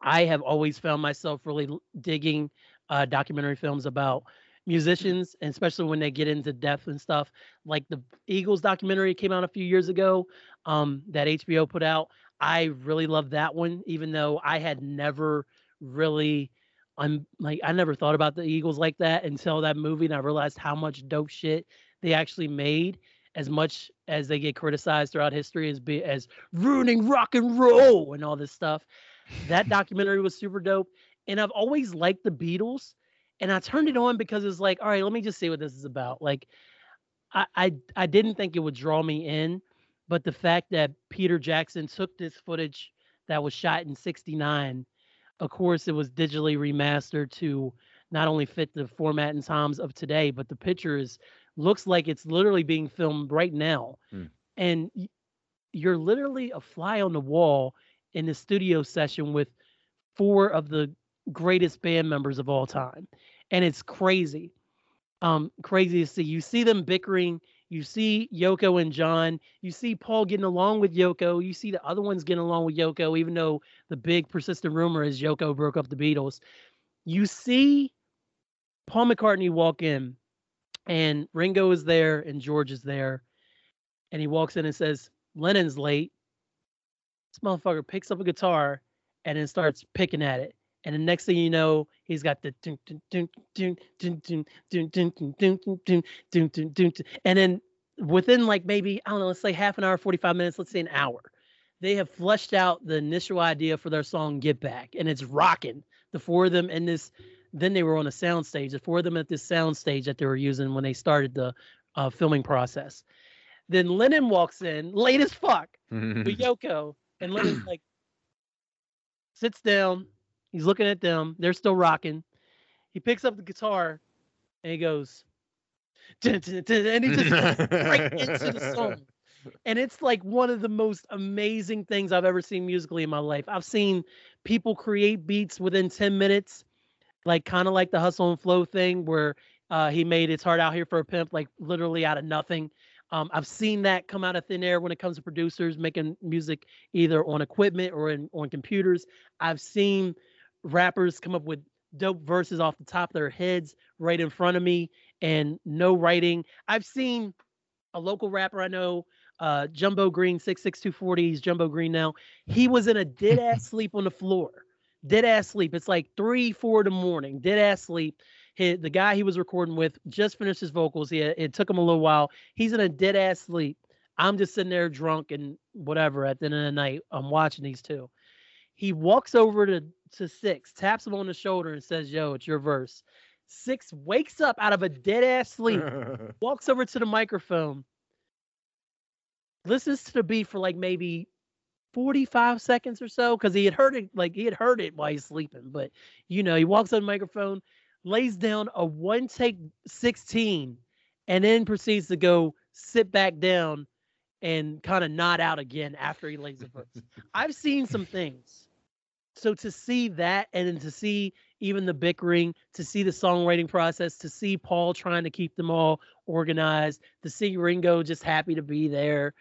I have always found myself really digging uh, documentary films about musicians, and especially when they get into depth and stuff, like the Eagles documentary came out a few years ago, um, that H B O put out. I really love that one, even though I had never really, I'm like, I never thought about the Eagles like that until that movie, and I realized how much dope shit they actually made. As much as they get criticized throughout history as be as ruining rock and roll and all this stuff, that documentary was super dope. And I've always liked the Beatles. And I turned it on because it's like, all right, let me just see what this is about. Like, I, I I didn't think it would draw me in, but the fact that Peter Jackson took this footage that was shot in sixty-nine, of course, it was digitally remastered to not only fit the format and times of today, but the picture is, looks like it's literally being filmed right now. Mm. And you're literally a fly on the wall in the studio session with four of the greatest band members of all time. And it's crazy, um, crazy to see. You see them bickering. You see Yoko and John. You see Paul getting along with Yoko. You see the other ones getting along with Yoko, even though the big persistent rumor is Yoko broke up the Beatles. You see Paul McCartney walk in, and Ringo is there, and George is there. And he walks in and says, "Lennon's late." This motherfucker picks up a guitar and then starts picking at it. And the next thing you know, he's got the dun dun dun dun dun dun dun dun dun dun dun dun dun. And then within like maybe, I don't know, let's say half an hour, forty-five minutes, let's say an hour, they have fleshed out the initial idea for their song Get Back. And it's rocking. The four of them in this, then they were on a soundstage. The four of them at this soundstage that they were using when they started the uh, filming process. Then Lennon walks in, late as fuck, with Yoko. And Lennon's like, sits down. He's looking at them. They're still rocking. He picks up the guitar and he goes, dun, dun, dun, and he just goes right into the song. And it's like one of the most amazing things I've ever seen musically in my life. I've seen people create beats within ten minutes, like kind of like the Hustle and Flow thing where uh, he made It's Hard Out Here for a Pimp, like literally out of nothing. Um, I've seen that come out of thin air when it comes to producers making music either on equipment or in, on computers. I've seen rappers come up with dope verses off the top of their heads right in front of me and no writing. I've seen a local rapper I know, uh, Jumbo Green, six six two forty, he's Jumbo Green now. He was in a dead-ass sleep on the floor. Dead-ass sleep. It's like three, four in the morning. Dead-ass sleep. He, the guy he was recording with just finished his vocals. He, it took him a little while. He's in a dead-ass sleep. I'm just sitting there drunk and whatever. At the end of the night, I'm watching these two. He walks over to, to Six, taps him on the shoulder and says, "Yo, it's your verse." Six wakes up out of a dead-ass sleep, walks over to the microphone, listens to the beat for like maybe forty-five seconds or so, because he had heard it, like he had heard it while he's sleeping. But, you know, he walks up to the microphone, lays down a one-take sixteen, and then proceeds to go sit back down and kind of nod out again after he lays the verse. I've seen some things. So to see that, and then to see even the bickering, to see the songwriting process, to see Paul trying to keep them all organized, to see Ringo just happy to be there,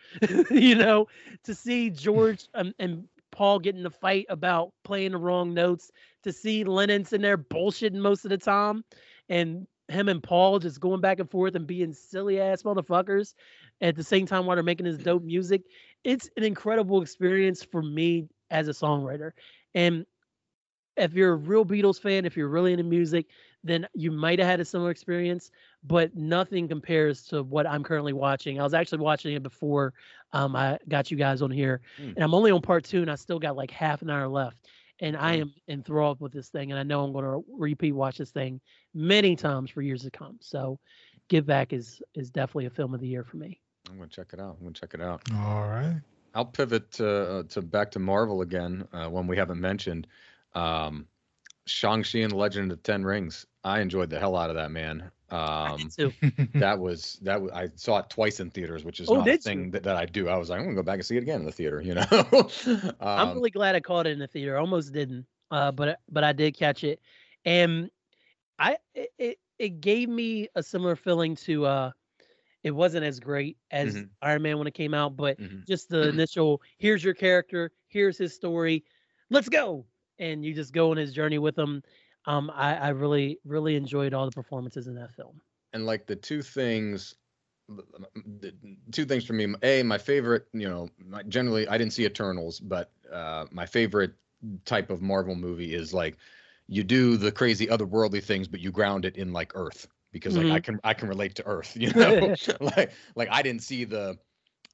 you know, to see George um, and Paul getting the fight about playing the wrong notes, to see Lennon sitting there bullshitting most of the time, and him and Paul just going back and forth and being silly ass motherfuckers at the same time while they're making this dope music. It's an incredible experience for me as a songwriter. And if you're a real Beatles fan, if you're really into music, then you might have had a similar experience, but nothing compares to what I'm currently watching. I was actually watching it before um, I got you guys on here, mm. and I'm only on part two, and I still got like half an hour left, and mm. I am enthralled with this thing, and I know I'm going to repeat watch this thing many times for years to come. So Give Back is is definitely a film of the year for me. I'm going to check it out. I'm going to check it out. All right. I'll pivot uh, to back to Marvel again, uh, one we haven't mentioned. Um, Shang-Chi and the Legend of the Ten Rings. I enjoyed the hell out of that, man. Um, that was that was, I saw it twice in theaters, which is oh, not a thing that, that I do. I was like, I'm gonna go back and see it again in the theater, you know. um, I'm really glad I caught it in the theater. I almost didn't, uh, but but I did catch it, and I it it gave me a similar feeling to. Uh, it wasn't as great as mm-hmm. Iron Man when it came out, but mm-hmm. just the initial. Here's your character. Here's his story. Let's go, and you just go on his journey with him. Um, I, I really, really enjoyed all the performances in that film. And like the two things, the two things for me, A, my favorite, you know, my, generally I didn't see Eternals, but uh, my favorite type of Marvel movie is like you do the crazy otherworldly things, but you ground it in like Earth, because like mm-hmm. I can I can relate to Earth, you know, like like I didn't see the.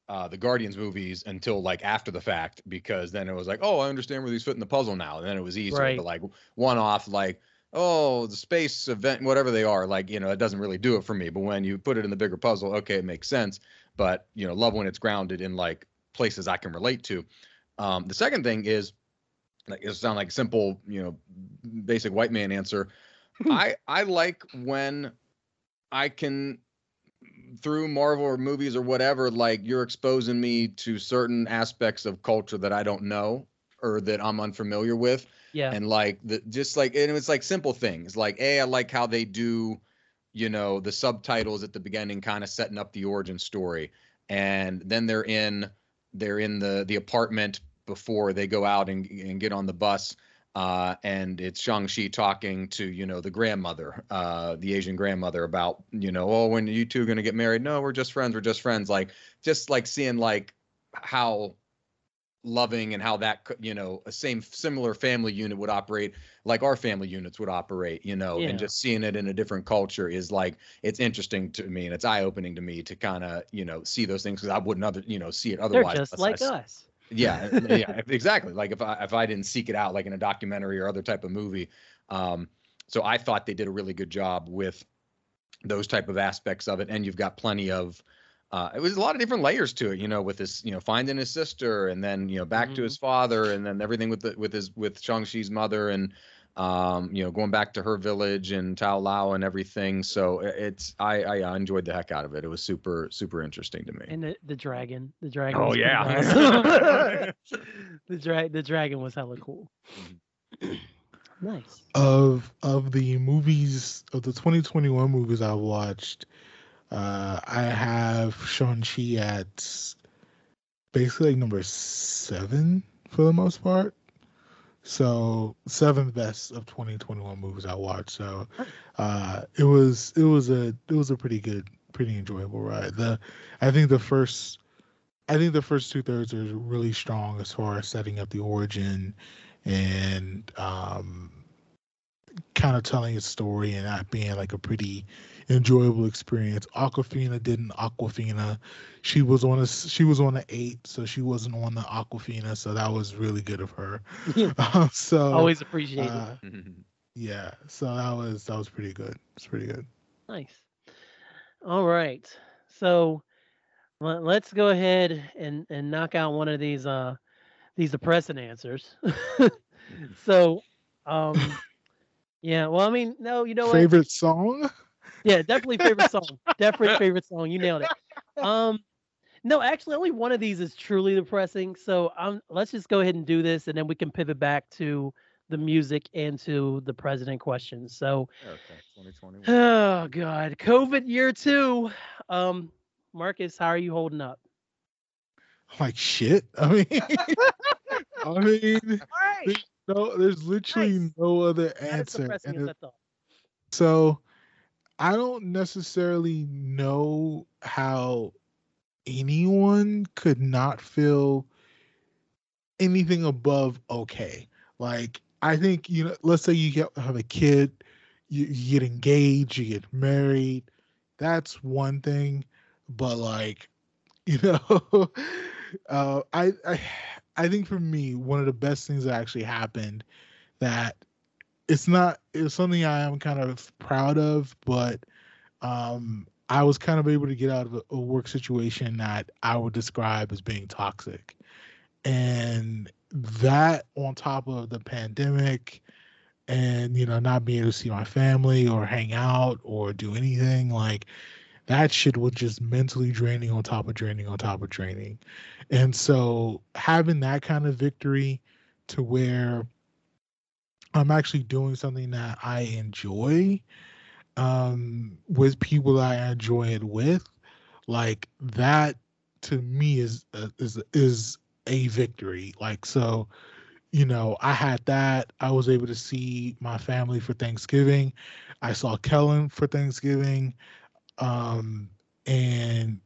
Uh, the Guardians movies until like after the fact, because then it was like, oh, I understand where these fit in the puzzle now. And then it was easier, right. But like one off, like, oh, the space event, whatever they are, like, you know, it doesn't really do it for me. But when you put it in the bigger puzzle, okay, it makes sense. But, you know, love when it's grounded in like places I can relate to. Um, the second thing is, like, it'll sound like a simple, you know, basic white man answer. I I like when I can, through Marvel or movies or whatever, like you're exposing me to certain aspects of culture that I don't know or that I'm unfamiliar with. Yeah. And like the, just like, and it's like simple things like, A, I like how they do, you know, the subtitles at the beginning, kind of setting up the origin story. And then they're in, they're in the, the apartment before they go out and, and get on the bus. Uh, and it's Shang-Chi talking to, you know, the grandmother, uh, the Asian grandmother about, you know, oh, when are you two going to get married? No, we're just friends. We're just friends. Like, just like seeing like how loving and how that, you know, a same similar family unit would operate, like our family units would operate, you know, yeah. And just seeing it in a different culture is like, it's interesting to me and it's eye opening to me to kind of, you know, see those things because I wouldn't other, you know, see it otherwise. They're just like I, us. yeah, yeah, exactly. Like if I if I didn't seek it out, like in a documentary or other type of movie, um, so I thought they did a really good job with those type of aspects of it. And you've got plenty of uh, it was a lot of different layers to it, you know, with this, you know, finding his sister and then you know back mm-hmm. to his father and then everything with the, with his with Shang-Chi's mother and um, you know going back to her village and Tao Lao and everything. So it's I I enjoyed the heck out of it. It was super super interesting to me. And the, the dragon, the dragon. Oh yeah. The drag the dragon was hella cool. Nice. Of of the movies of the twenty twenty-one movies I watched, uh, I have Shang-Chi at basically like number seven for the most part. So seven best of twenty twenty-one movies I watched. So uh, it was it was a it was a pretty good, pretty enjoyable ride. The I think the first I think the first two thirds are really strong as far as setting up the origin and um, kind of telling its story and that being like a pretty enjoyable experience. Awkwafina didn't Awkwafina. She was on a she was on the eight, so she wasn't on the Awkwafina. So that was really good of her. um, so always appreciate uh, it. Yeah, so that was that was pretty good. It's pretty good. Nice. All right, so well, let's go ahead and and knock out one of these uh these depressing answers. so, um, yeah. Well, I mean, no, you know, favorite what? song. Yeah, definitely favorite song. Definitely favorite song. You nailed it. Um, no, actually, only one of these is truly depressing. So um, let's just go ahead and do this, and then we can pivot back to the music and to the president question. So, okay, twenty twenty-one. Oh God, COVID year two. Um, Marcus, how are you holding up? Like shit. I mean, I mean, right. there's no, there's literally nice. no other answer. Not as depressing as I thought. So. I don't necessarily know how anyone could not feel anything above okay. Like, I think, you know, let's say you get, have a kid, you, you get engaged, you get married. That's one thing. But, like, you know, uh, I, I, I think for me, one of the best things that actually happened that It's not, it's something I am kind of proud of, but um, I was kind of able to get out of a, a work situation that I would describe as being toxic. And that on top of the pandemic, and, you know, not being able to see my family or hang out or do anything, like, that shit was just mentally draining on top of draining on top of draining. And so having that kind of victory to where I'm actually doing something that I enjoy, um, with people that I enjoy it with, like, that to me is a, is is a victory. Like, so, you know, I had that. I was able to see my family for Thanksgiving. I saw Kellen for Thanksgiving. Um, and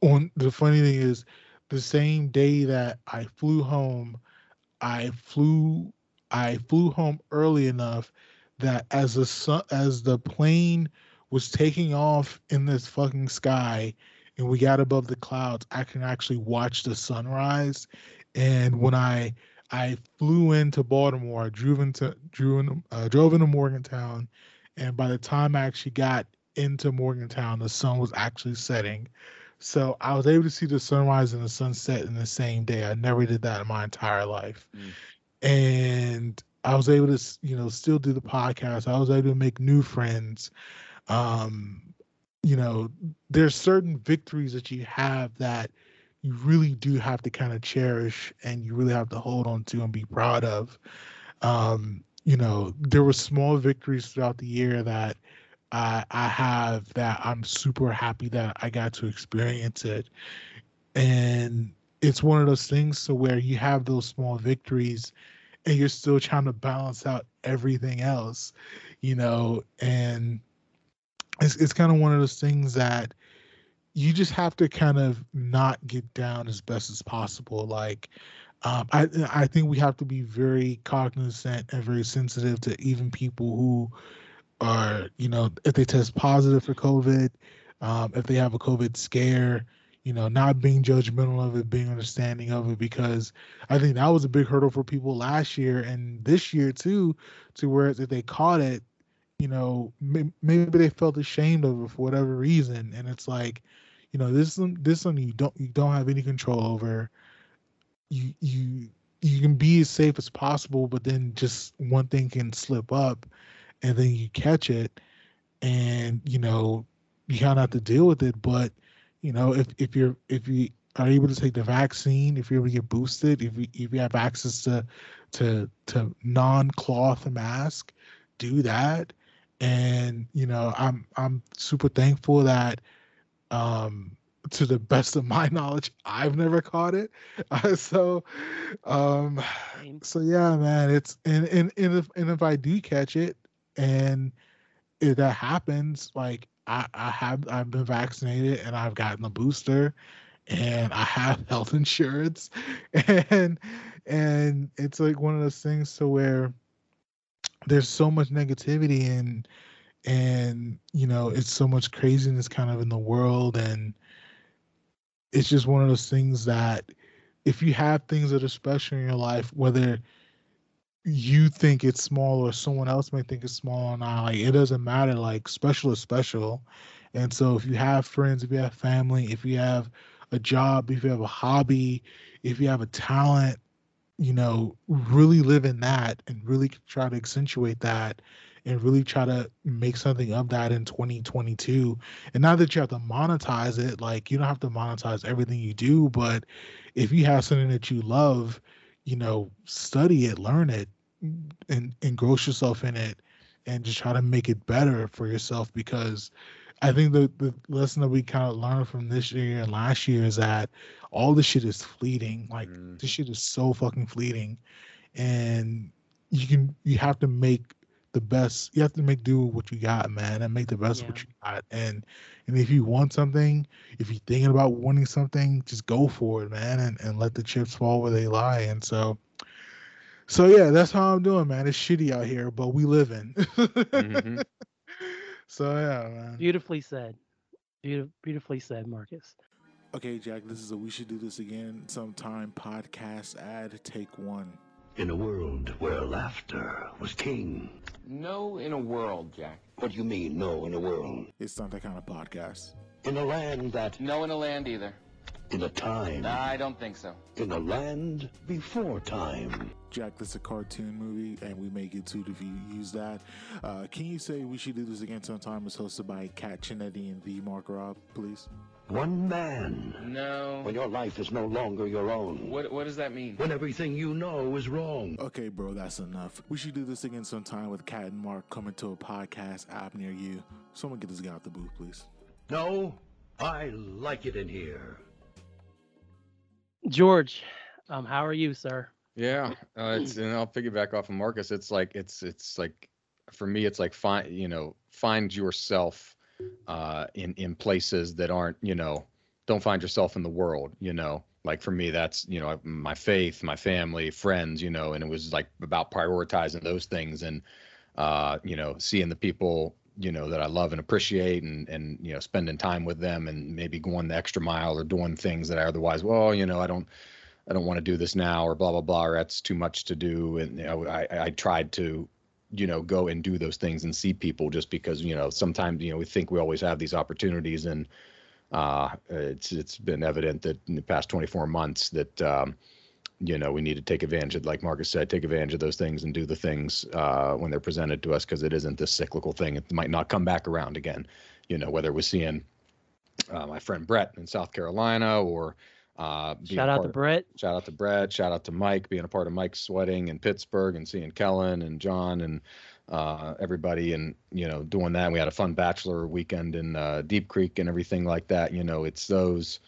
on the funny thing is, the same day that I flew home, I flew, I flew home early enough that as the as the plane was taking off in this fucking sky, and we got above the clouds, I can actually watch the sunrise. And when I I flew into Baltimore, I drove into drew in, uh, drove into Morgantown, and by the time I actually got into Morgantown, the sun was actually setting. So I was able to see the sunrise and the sunset in the same day. I never did that in my entire life. Mm. And I was able to, you know, still do the podcast. I was able to make new friends. Um, you know, there's certain victories that you have that you really do have to kind of cherish, and you really have to hold on to and be proud of. Um, you know, there were small victories throughout the year that I, I have that I'm super happy that I got to experience it. And it's one of those things to where you have those small victories and you're still trying to balance out everything else, you know, and it's, it's kind of one of those things that you just have to kind of not get down as best as possible. Like, um, I, I think we have to be very cognizant and very sensitive to even people who are, you know, if they test positive for COVID, um, if they have a COVID scare, you know, not being judgmental of it, being understanding of it, because I think that was a big hurdle for people last year and this year too, to where if they caught it, you know, maybe they felt ashamed of it for whatever reason. And it's like, you know, this is this is something you don't you don't have any control over. You you you can be as safe as possible, but then just one thing can slip up, and then you catch it, and, you know, you kind of have to deal with it. But, you know, if, if you're if you are able to take the vaccine, if you're able to get boosted, if you if you have access to to to non-cloth mask, do that. And, you know, I'm I'm super thankful that, um, to the best of my knowledge, I've never caught it. Uh, so, um, so yeah, man, it's and and and if and if I do catch it, and if that happens, like, I, I have, I've been vaccinated and I've gotten the booster and I have health insurance, and, and it's like one of those things to where there's so much negativity and, and, you know, it's so much craziness kind of in the world. And it's just one of those things that if you have things that are special in your life, whether you think it's small or someone else may think it's small, and I, like, it doesn't matter. Like, special is special. And so if you have friends, if you have family, if you have a job, if you have a hobby, if you have a talent, you know, really live in that and really try to accentuate that and really try to make something of that in twenty twenty-two. And not that you have to monetize it, like, you don't have to monetize everything you do, but if you have something that you love, you know, study it, learn it, and engross yourself in it, and just try to make it better for yourself. Because I think the, the lesson that we kind of learned from this year and last year is that all this shit is fleeting. Like, mm. this shit is so fucking fleeting, and you can you have to make the best. You have to make do with what you got, man, and make the best yeah. of what you got. And and if you want something, if you're thinking about wanting something, just go for it, man, and, and let the chips fall where they lie. And so, so yeah, that's how I'm doing, man. It's shitty out here, but we live in. mm-hmm. So yeah, man. Beautifully said. Beauti- beautifully said, Marcus. Okay, Jack, this is a We Should Do This Again Sometime podcast ad, take one. In a world where laughter was king. No, in a world, Jack. What do you mean, no, in a world? It's not that kind of podcast. In a land that... No, in a land either. in a time. Nah, I don't think so. In a land before time. Jack, this is a cartoon movie, and we may get to it if you use that. Uh, can you say We Should Do This Again Sometime is hosted by Kat Chinetti and V. Mark Robb, please? One man. No. When your life is no longer your own. What What does that mean? When everything you know is wrong. Okay, bro, that's enough. We Should Do This Again Sometime with Kat and Mark coming to a podcast app near you. Someone get this guy out the booth, please. No, I like it in here. George, um, how are you, sir? Yeah, uh, it's, and I'll piggyback off of Marcus. It's like it's it's like for me, it's like find you know find yourself uh, in in places that aren't you know don't find yourself in the world. You know, like for me, that's you know my faith, my family, friends. You know, and it was like about prioritizing those things and uh, you know seeing the people you know that I love and appreciate and and you know spending time with them and maybe going the extra mile or doing things that I otherwise well you know I don't. I don't want to do this now or blah, blah, blah, or that's too much to do. And you know, I, I tried to, you know, go and do those things and see people just because, you know, sometimes, you know, we think we always have these opportunities and uh, it's it's been evident that in the past twenty-four months that, um, you know, we need to take advantage of, like Marcus said, take advantage of those things and do the things uh, when they're presented to us because it isn't this cyclical thing. It might not come back around again, you know, whether it was seeing uh, my friend Brett in South Carolina or, Uh, shout out to Brett. Shout out to Brett. Shout out to Mike, being a part of Mike's Sweating in Pittsburgh and seeing Kellen and John and uh, everybody and, you know, doing that. We had a fun bachelor weekend in uh, Deep Creek and everything like that. You know, it's those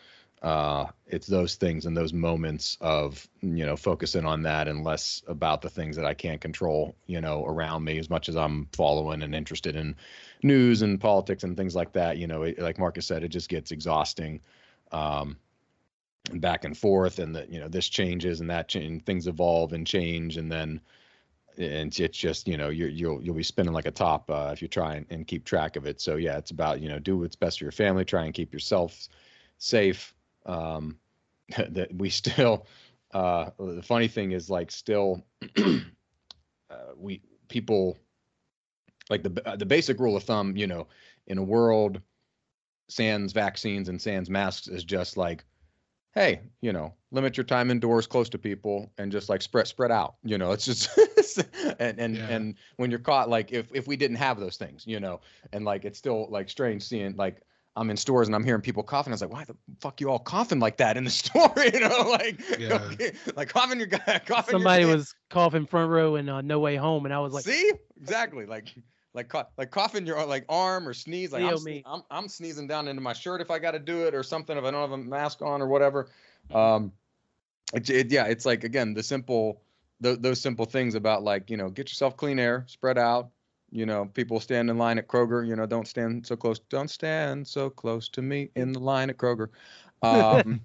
uh, it's those things and those moments of, you know, focusing on that and less about the things that I can't control, you know, around me as much as I'm following and interested in news and politics and things like that. You know, it, like Marcus said, it just gets exhausting. Um And back and forth and that, you know, this changes and that change, things evolve and change. And then and it's just, you know, you're, you'll, you'll be spinning like a top uh, if you try and, and keep track of it. So, yeah, it's about, you know, do what's best for your family. Try and keep yourself safe. Um, that we still uh, the funny thing is, like, still uh, we people like the the basic rule of thumb, you know, in a world sans vaccines and sans masks is just like, hey, you know, limit your time indoors, close to people, and just like spread spread out. You know, it's just and and yeah. and when you're caught, like if if we didn't have those things, you know, and like it's still like strange seeing like I'm in stores and I'm hearing people coughing. I was like, why the fuck you all coughing like that in the store? You know, like yeah. okay, like coughing your guy. Coughing Somebody your was coughing front row in uh, No Way Home, and I was like, see, exactly, like. Like like coughing your like arm or sneeze like I'm, sne- I'm I'm sneezing down into my shirt if I got to do it or something if I don't have a mask on or whatever. Um, it, it, yeah, it's like again the simple th- those simple things about like you know get yourself clean air, spread out. You know, people stand in line at Kroger. You know, don't stand so close. Don't stand so close to me in the line at Kroger. Um,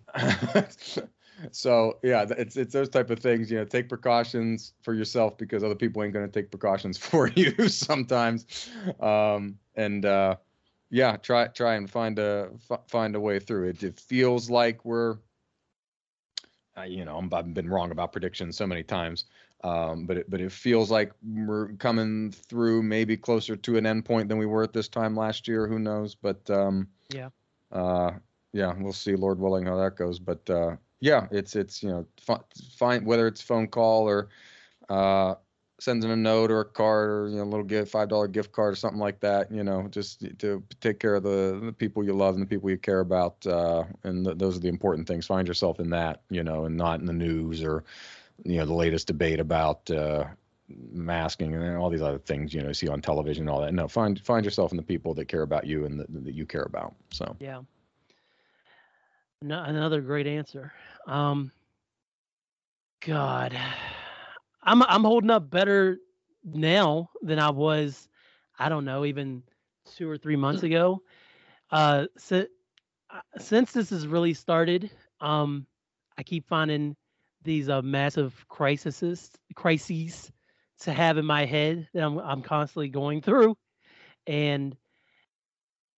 So yeah, it's it's those type of things. You know, take precautions for yourself because other people ain't gonna take precautions for you sometimes. Um, and uh, yeah, try try and find a f- find a way through it. It feels like we're, uh, you know, I'm, I've been wrong about predictions so many times, um, but it, but it feels like we're coming through maybe closer to an end point than we were at this time last year. Who knows? But um, yeah, uh, yeah, we'll see. Lord willing, how that goes. But uh, yeah, it's it's you know f- find whether it's phone call or uh, sending a note or a card or you know a little gift five dollar gift card or something like that. You know, just to take care of the, the people you love and the people you care about, uh, and th- those are the important things. Find yourself in that, you know, and not in the news or you know the latest debate about uh, masking and all these other things you know you see on television and all that. No, find find yourself in the people that care about you and the, that you care about. So yeah. No, another great answer. Um, God, I'm I'm holding up better now than I was, I don't know, even two or three months ago. Uh, so, uh, since this has really started, um, I keep finding these uh, massive crises crises to have in my head that I'm I'm constantly going through, and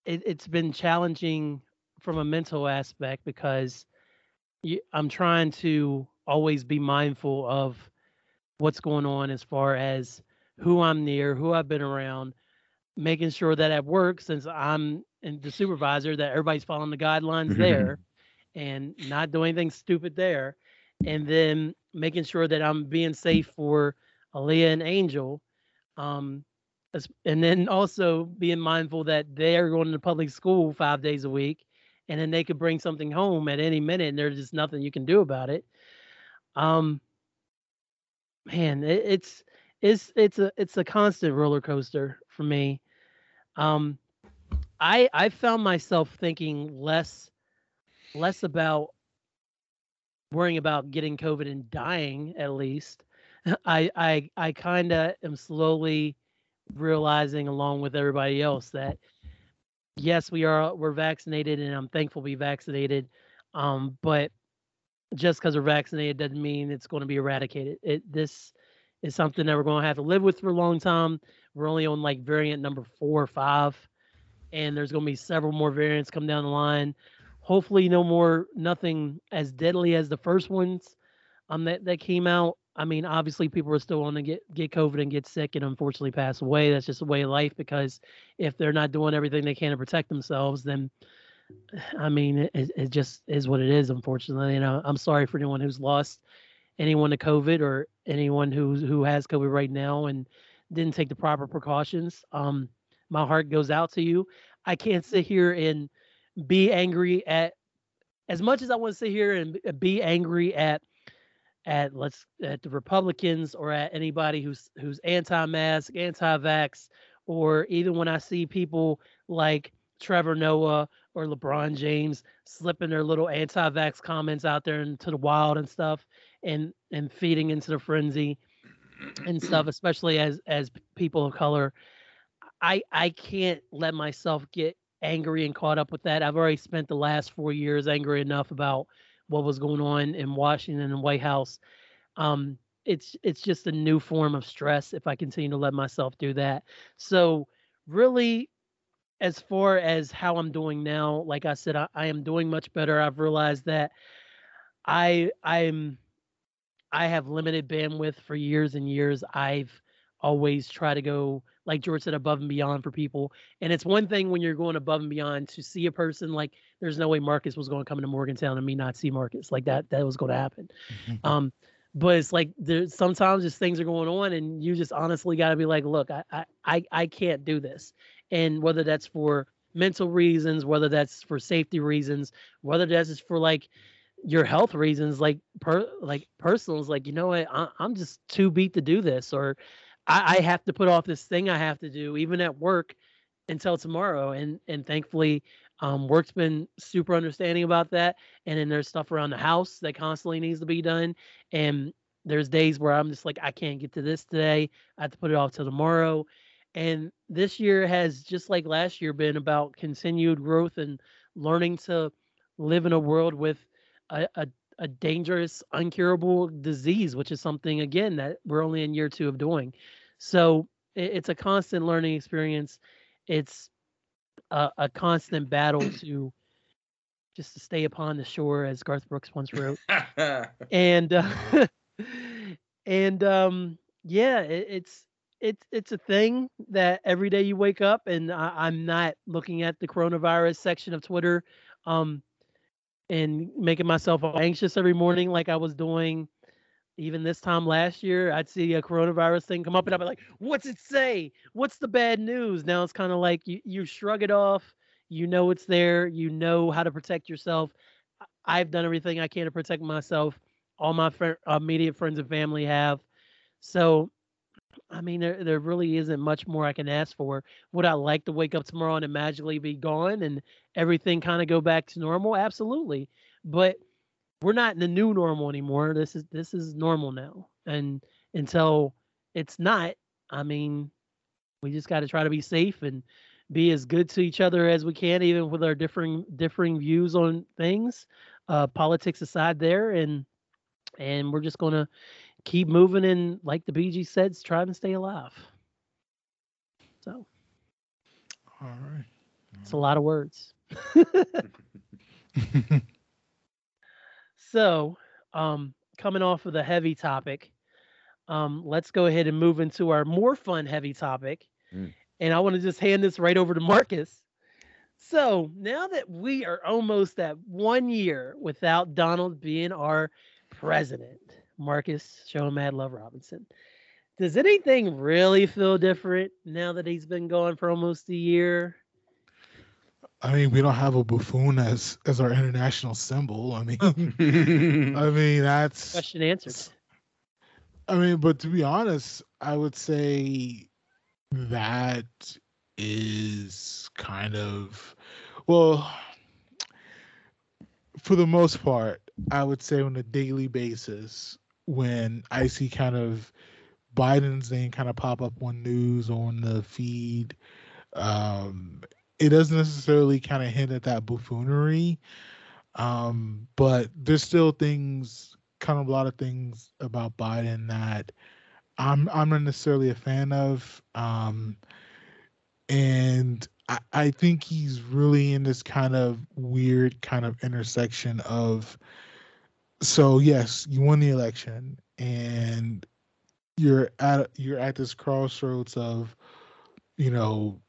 it, it's been challenging from a mental aspect because you, I'm trying to always be mindful of what's going on as far as who I'm near, who I've been around, making sure that at work, since I'm the supervisor, that everybody's following the guidelines mm-hmm. there. and not do anything stupid there, and then making sure that I'm being safe for Aaliyah and Angel, um, and then also being mindful that they're going to public school five days a week, and then they could bring something home at any minute, and there's just nothing you can do about it. Um, man, it, it's it's it's a it's a constant roller coaster for me. Um, I I found myself thinking less less about worrying about getting COVID and dying. At least I I I kind of am slowly realizing, along with everybody else, that yes, we are we're vaccinated, and I'm thankful to be vaccinated. Um, but just because we're vaccinated doesn't mean it's going to be eradicated. It this is something that we're going to have to live with for a long time. We're only on like variant number four or five, and there's going to be several more variants come down the line. Hopefully, no more, nothing as deadly as the first ones um, that, that came out. I mean, obviously, people are still going to get, get COVID and get sick and unfortunately pass away. That's just the way of life, because if they're not doing everything they can to protect themselves, then, I mean, it, it just is what it is, unfortunately. And I, I'm sorry for anyone who's lost anyone to COVID or anyone who, who has COVID right now and didn't take the proper precautions. Um, my heart goes out to you. I can't sit here and be angry at, as much as I want to sit here and be angry at, at let's at the Republicans or at anybody who's who's anti-mask, anti-vax, or even when I see people like Trevor Noah or LeBron James slipping their little anti-vax comments out there into the wild and stuff, and and feeding into the frenzy and stuff, especially as as people of color. I I can't let myself get angry and caught up with that. I've already spent the last four years angry enough about what was going on in Washington and the White House. Um, it's it's just a new form of stress if I continue to let myself do that. So really, as far as how I'm doing now, like I said, I, I am doing much better. I've realized that I I'm I have limited bandwidth for years and years. I've always tried to go, like George said, above and beyond for people. And it's one thing when you're going above and beyond to see a person. Like, there's no way Marcus was going to come into Morgantown and me not see Marcus. Like, that that was going to happen. Mm-hmm. Um, but it's like, there's sometimes just things are going on, and you just honestly got to be like, look, I, I, I, I can't do this. And whether that's for mental reasons, whether that's for safety reasons, whether that's just for like your health reasons, like per, like personals, like, you know what, I, I'm just too beat to do this, or I, I have to put off this thing I have to do, even at work, until tomorrow. And and thankfully, um, work's been super understanding about that. And then there's stuff around the house that constantly needs to be done. And there's days where I'm just like, I can't get to this today. I have to put it off till tomorrow. And this year has, just like last year, been about continued growth and learning to live in a world with a, a a dangerous, incurable disease, which is something, again, that we're only in year two of doing. So it, it's a constant learning experience. It's a, a constant battle to just to stay upon the shore, as Garth Brooks once wrote. and uh, and um, yeah, it, it's it's it's a thing that every day you wake up, and I, I'm not looking at the coronavirus section of Twitter. Um, And making myself anxious every morning, like I was doing even this time last year. I'd see a coronavirus thing come up, and I'd be like, what's it say? What's the bad news? Now it's kind of like you, you shrug it off. You know it's there. You know how to protect yourself. I've done everything I can to protect myself. All my fr- immediate friends and family have. So, I mean, there there really isn't much more I can ask for. Would I like to wake up tomorrow and magically be gone and everything kind of go back to normal? Absolutely. But we're not in the new normal anymore. This is this is normal now. And until it's not, I mean, we just got to try to be safe and be as good to each other as we can, even with our differing differing views on things, uh, politics aside there. And and we're just going to keep moving, and like the B G said, trying to stay alive. So, all right, it's a lot of words. So, um, coming off of the heavy topic, um, let's go ahead and move into our more fun heavy topic. Mm. And I want to just hand this right over to Marcus. So now that we are almost at one year without Donald being our president, Marcus Show Mad Love Robinson, does anything really feel different now that he's been gone for almost a year? I mean, we don't have a buffoon as as our international symbol. I mean, I mean, that's question answered. I mean, but to be honest, I would say that is kind of, well, for the most part, I would say on a daily basis, when I see kind of Biden's name kind of pop up on news, on the feed, um, it doesn't necessarily kind of hint at that buffoonery, um, but there's still things, kind of a lot of things about Biden that I'm I'm not necessarily a fan of, um, and I, I think he's really in this kind of weird kind of intersection of, so yes, you won the election, and you're at you're at this crossroads of, you know,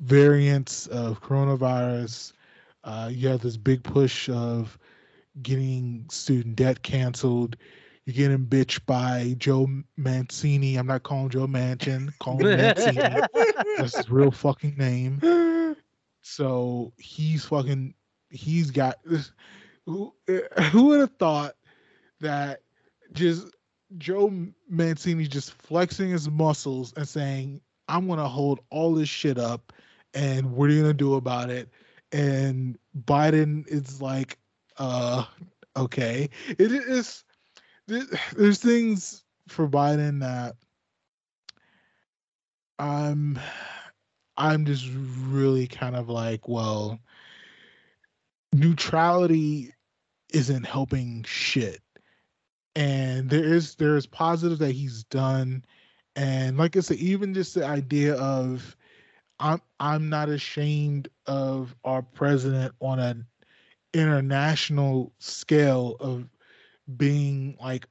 variants of coronavirus. Uh, you have this big push of getting student debt canceled. You're getting bitched by Joe Mancini. I'm not calling Joe Manchin. Calling Mancini. That's his real fucking name. So he's fucking. He's got this. Who, who would have thought that just Joe Mancini just flexing his muscles and saying, I'm going to hold all this shit up, and what are you going to do about it? And Biden is like, uh, okay. It is, there's things for Biden that I'm, I'm just really kind of like, well, neutrality isn't helping shit. And there is, there is positive that he's done. And like I said, even just the idea of I'm I'm not ashamed of our president on an international scale of being like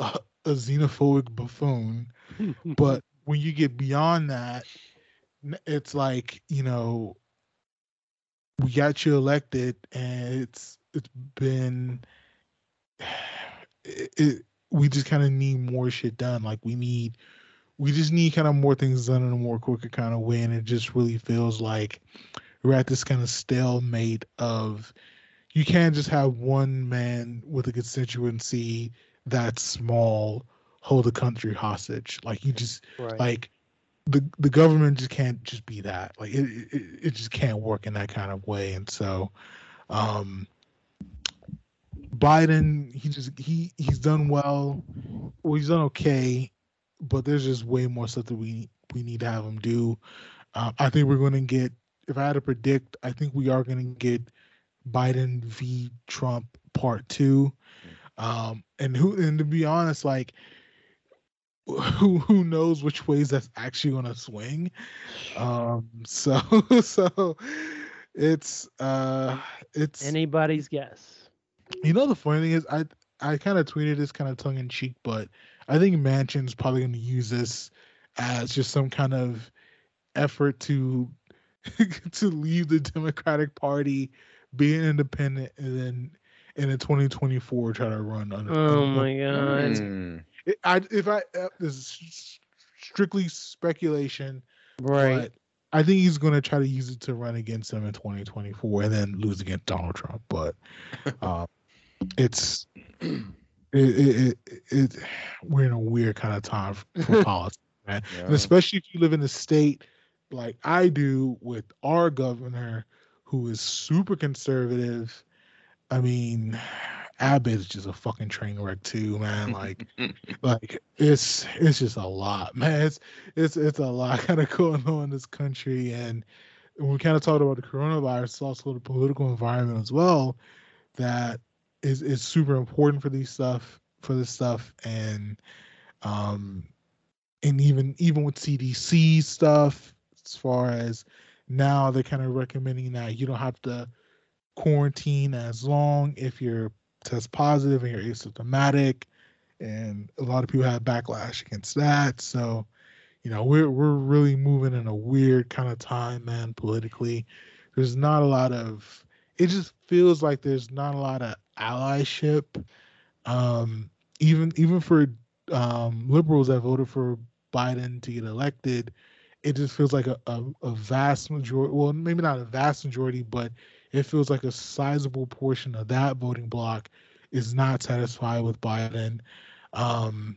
a, a xenophobic buffoon. But when you get beyond that, it's like, you know, we got you elected, and it's it's been it, it, we just kind of need more shit done. Like we need. We just need kind of more things done in a more quicker kind of way, and it just really feels like we're at this kind of stalemate of you can't just have one man with a constituency that small hold the country hostage. Like you just right. like the the government just can't just be that. Like it, it it just can't work in that kind of way. And so, um, Biden, he just he he's done well. Well, he's done okay. But there's just way more stuff that we we need to have them do. Uh, I think we're going to get, if I had to predict, I think we are going to get Biden v. Trump part two. Um, and who and to be honest, like who who knows which ways that's actually going to swing. Um, so so it's uh, it's anybody's guess. You know, the funny thing is, I I kind of tweeted this kind of tongue in cheek, but I think Manchin's probably going to use this as just some kind of effort to to leave the Democratic Party, be an independent, and then in the twenty twenty-four try to run under. Oh under, my god! Mm. It, I, if I uh, this is strictly speculation, right? But I think he's going to try to use it to run against him in twenty twenty-four and then lose against Donald Trump. But uh, it's. It, it, it, it, we're in a weird kind of time for politics, man. Yeah. And especially if you live in a state like I do with our governor, who is super conservative. I mean, Abbott is just a fucking train wreck too, man. Like, like it's it's just a lot, man. It's it's it's a lot kind of going on in this country, and we kind of talked about the coronavirus, it's also the political environment as well. That. Is is super important for these stuff for this stuff and um and even even with C D C stuff, as far as now they're kind of recommending that you don't have to quarantine as long if you're test positive and you're asymptomatic, and a lot of people have backlash against that. So You know, we're we're really moving in a weird kind of time, man, politically. There's not a lot of, it just feels like there's not a lot of allyship. Um, even even for um, liberals that voted for Biden to get elected, it just feels like a, a, a vast majority, well, maybe not a vast majority, but it feels like a sizable portion of that voting bloc is not satisfied with Biden. Um,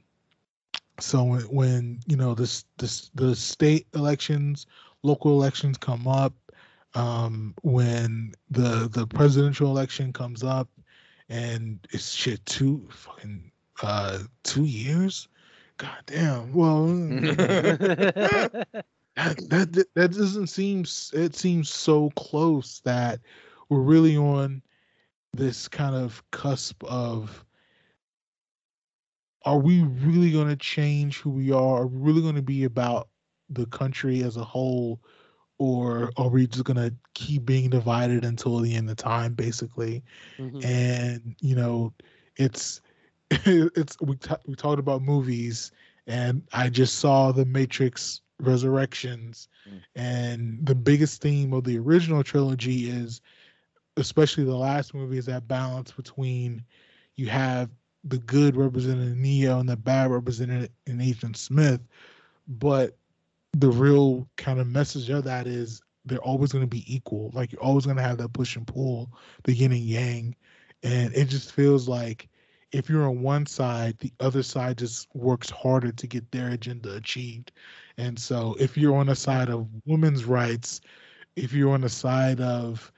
so when, when you know, this, this, the state elections, local elections come up, um, when the the presidential election comes up, and it's shit two fucking uh, two years. God damn. Well, that, that that doesn't seem. It seems so close that we're really on this kind of cusp of, are we really going to change who we are? Are we really going to be about the country as a whole? Or are we just going to keep being divided until the end of time, basically? Mm-hmm. And, you know, it's, it's we, t- we talked about movies, and I just saw The Matrix Resurrections. Mm-hmm. And the biggest theme of the original trilogy is, especially the last movie, is that balance between, you have the good represented in Neo and the bad represented in Agent Smith, but the real kind of message of that is they're always going to be equal. Like, you're always going to have that push and pull, the yin and yang. And it just feels like if you're on one side, the other side just works harder to get their agenda achieved. And so if you're on the side of women's rights, if you're on the side of,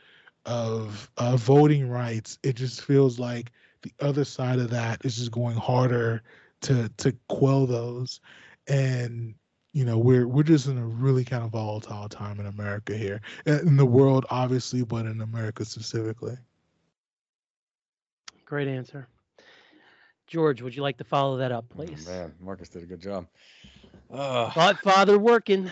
of uh, voting rights, it just feels like the other side of that is just going harder to, to quell those. And, you know, we're we're just in a really kind of volatile time in America here, in the world, obviously, but in America specifically. Great answer, George. Would you like to follow that up, please? Oh, man, Marcus did a good job. Uh, Thought father working.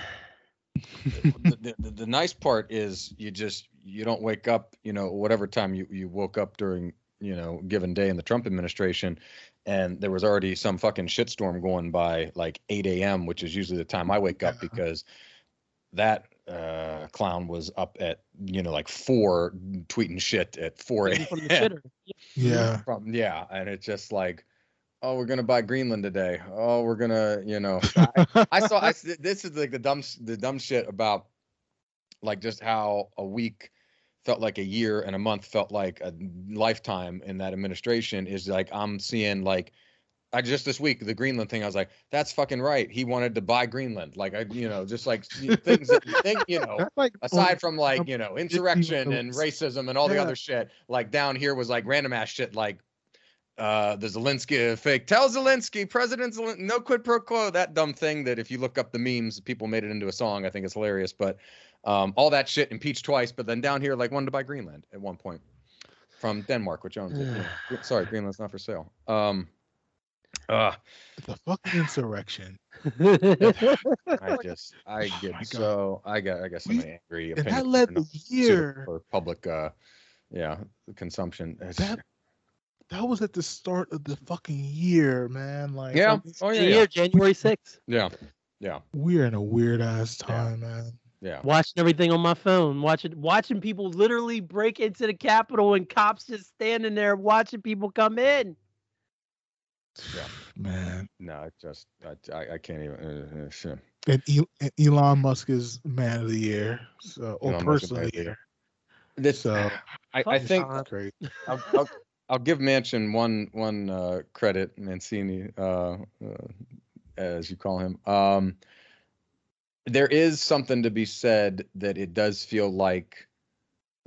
the, the, the, the nice part is you just you don't wake up, you know, whatever time you, you woke up during, you know, given day in the Trump administration, and there was already some fucking shitstorm going by like eight a.m., which is usually the time I wake up, because that uh, clown was up at, you know, like four, tweeting shit at four a.m. Yeah. From, yeah. And it's just like, oh, we're going to buy Greenland today. Oh, we're going to, you know. I, I saw I, this is like the dumb, the dumb shit about like just how a week felt like a year and a month felt like a lifetime in that administration. Is like, I'm seeing like, I just this week, the Greenland thing, I was like, that's fucking right. He wanted to buy Greenland. Like, I, you know, just like things that you think, you know, like, aside oh, from like, you know, insurrection and racism and all yeah. the other shit, like down here was like random ass shit. Like uh, the Zelensky fake, tell Zelensky, President Zelensky, no quid pro quo, that dumb thing that if you look up the memes, people made it into a song. I think it's hilarious, but Um, all that shit, impeached twice, but then down here, like, wanted to buy Greenland at one point from Denmark, which owns it. Yeah. Sorry, Greenland's not for sale. Um, uh, the fucking insurrection. I just, I get oh so, God. I got, I got so many angry opinions. And that led the year for public, uh, yeah, consumption. That, that was at the start of the fucking year, man. Like, yeah, oh, yeah, yeah. January sixth. Yeah, yeah. We're in a weird ass time, yeah. man. Yeah. Watching everything on my phone, watching watching people literally break into the Capitol and cops just standing there watching people come in. Yeah, man. No, it just I, I I can't even. Uh, sure. And Elon Musk is man of the year, so or Elon person of the year. This so I, I think great. I'll, I'll, I'll give Manchin one one uh, credit, Mancini, uh, uh, as you call him. Um, There is something to be said that it does feel like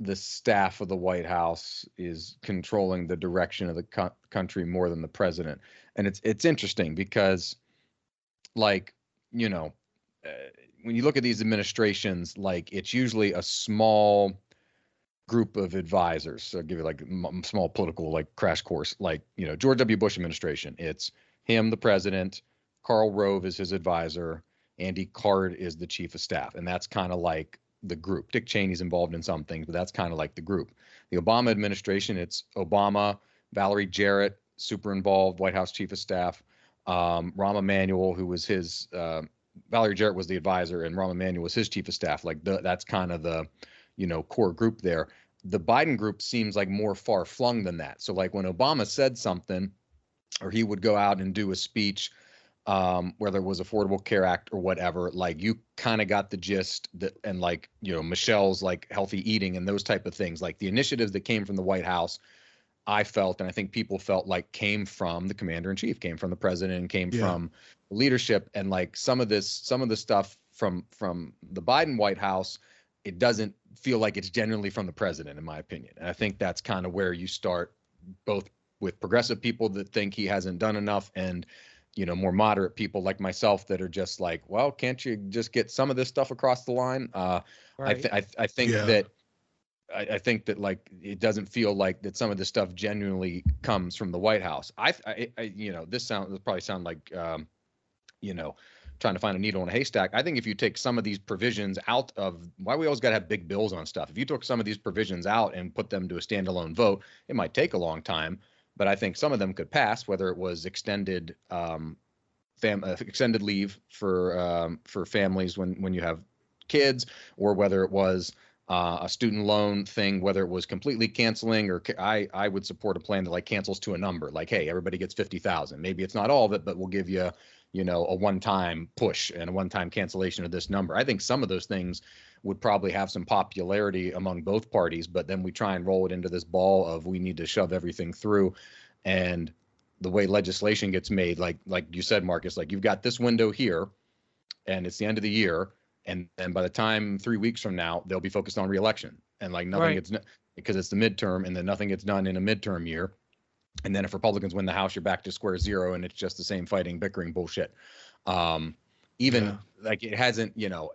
the staff of the White House is controlling the direction of the co- country more than the president. And it's it's interesting because, like, you know, uh, when you look at these administrations, like, it's usually a small group of advisors. So I'll give you like a small political like crash course, like, you know, George W. Bush administration. It's him, the president. Karl Rove is his advisor. Andy Card is the chief of staff, and that's kind of like the group. Dick Cheney's involved in some things, but that's kind of like the group. The Obama administration, it's Obama, Valerie Jarrett, super involved, White House chief of staff, um, Rahm Emanuel, who was his uh, Valerie Jarrett was the advisor and Rahm Emanuel was his chief of staff. Like the, that's kind of the, you know, core group there. The Biden group seems like more far flung than that. So like when Obama said something, or he would go out and do a speech, um, whether it was Affordable Care Act or whatever, like you kind of got the gist that, and like, you know, Michelle's like healthy eating and those type of things, like the initiatives that came from the White House, I felt, and I think people felt like came from the commander in chief, came from the president, and came yeah. from leadership. And like some of this, some of the stuff from, from the Biden White House, it doesn't feel like it's genuinely from the president, in my opinion. And I think that's kind of where you start both with progressive people that think he hasn't done enough and, you know, more moderate people like myself that are just like, well, can't you just get some of this stuff across the line? Uh, right. I, th- I, th- I think yeah. that, I, I think that like, it doesn't feel like that some of this stuff genuinely comes from the White House. I, I, I you know, this sounds, probably sound like, um, you know, trying to find a needle in a haystack. I think if you take some of these provisions out of why we always got to have big bills on stuff. If you took some of these provisions out and put them to a standalone vote, it might take a long time, but I think some of them could pass, whether it was extended, um, fam- uh, extended leave for, um, for families when, when you have kids, or whether it was, uh, a student loan thing, whether it was completely canceling, or ca- I, I would support a plan that like cancels to a number, like, hey, everybody gets fifty thousand. Maybe it's not all of it, but we'll give you, you know, a one-time push and a one-time cancellation of this number. I think some of those things would probably have some popularity among both parties, but then we try and roll it into this ball of we need to shove everything through. And the way legislation gets made, like like you said, Marcus, like you've got this window here and it's the end of the year. And then by the time three weeks from now, they'll be focused on reelection and like nothing right. gets because it's the midterm, and then nothing gets done in a midterm year. And then if Republicans win the House, you're back to square zero, and it's just the same fighting, bickering bullshit. Um, even yeah. like it hasn't, you know,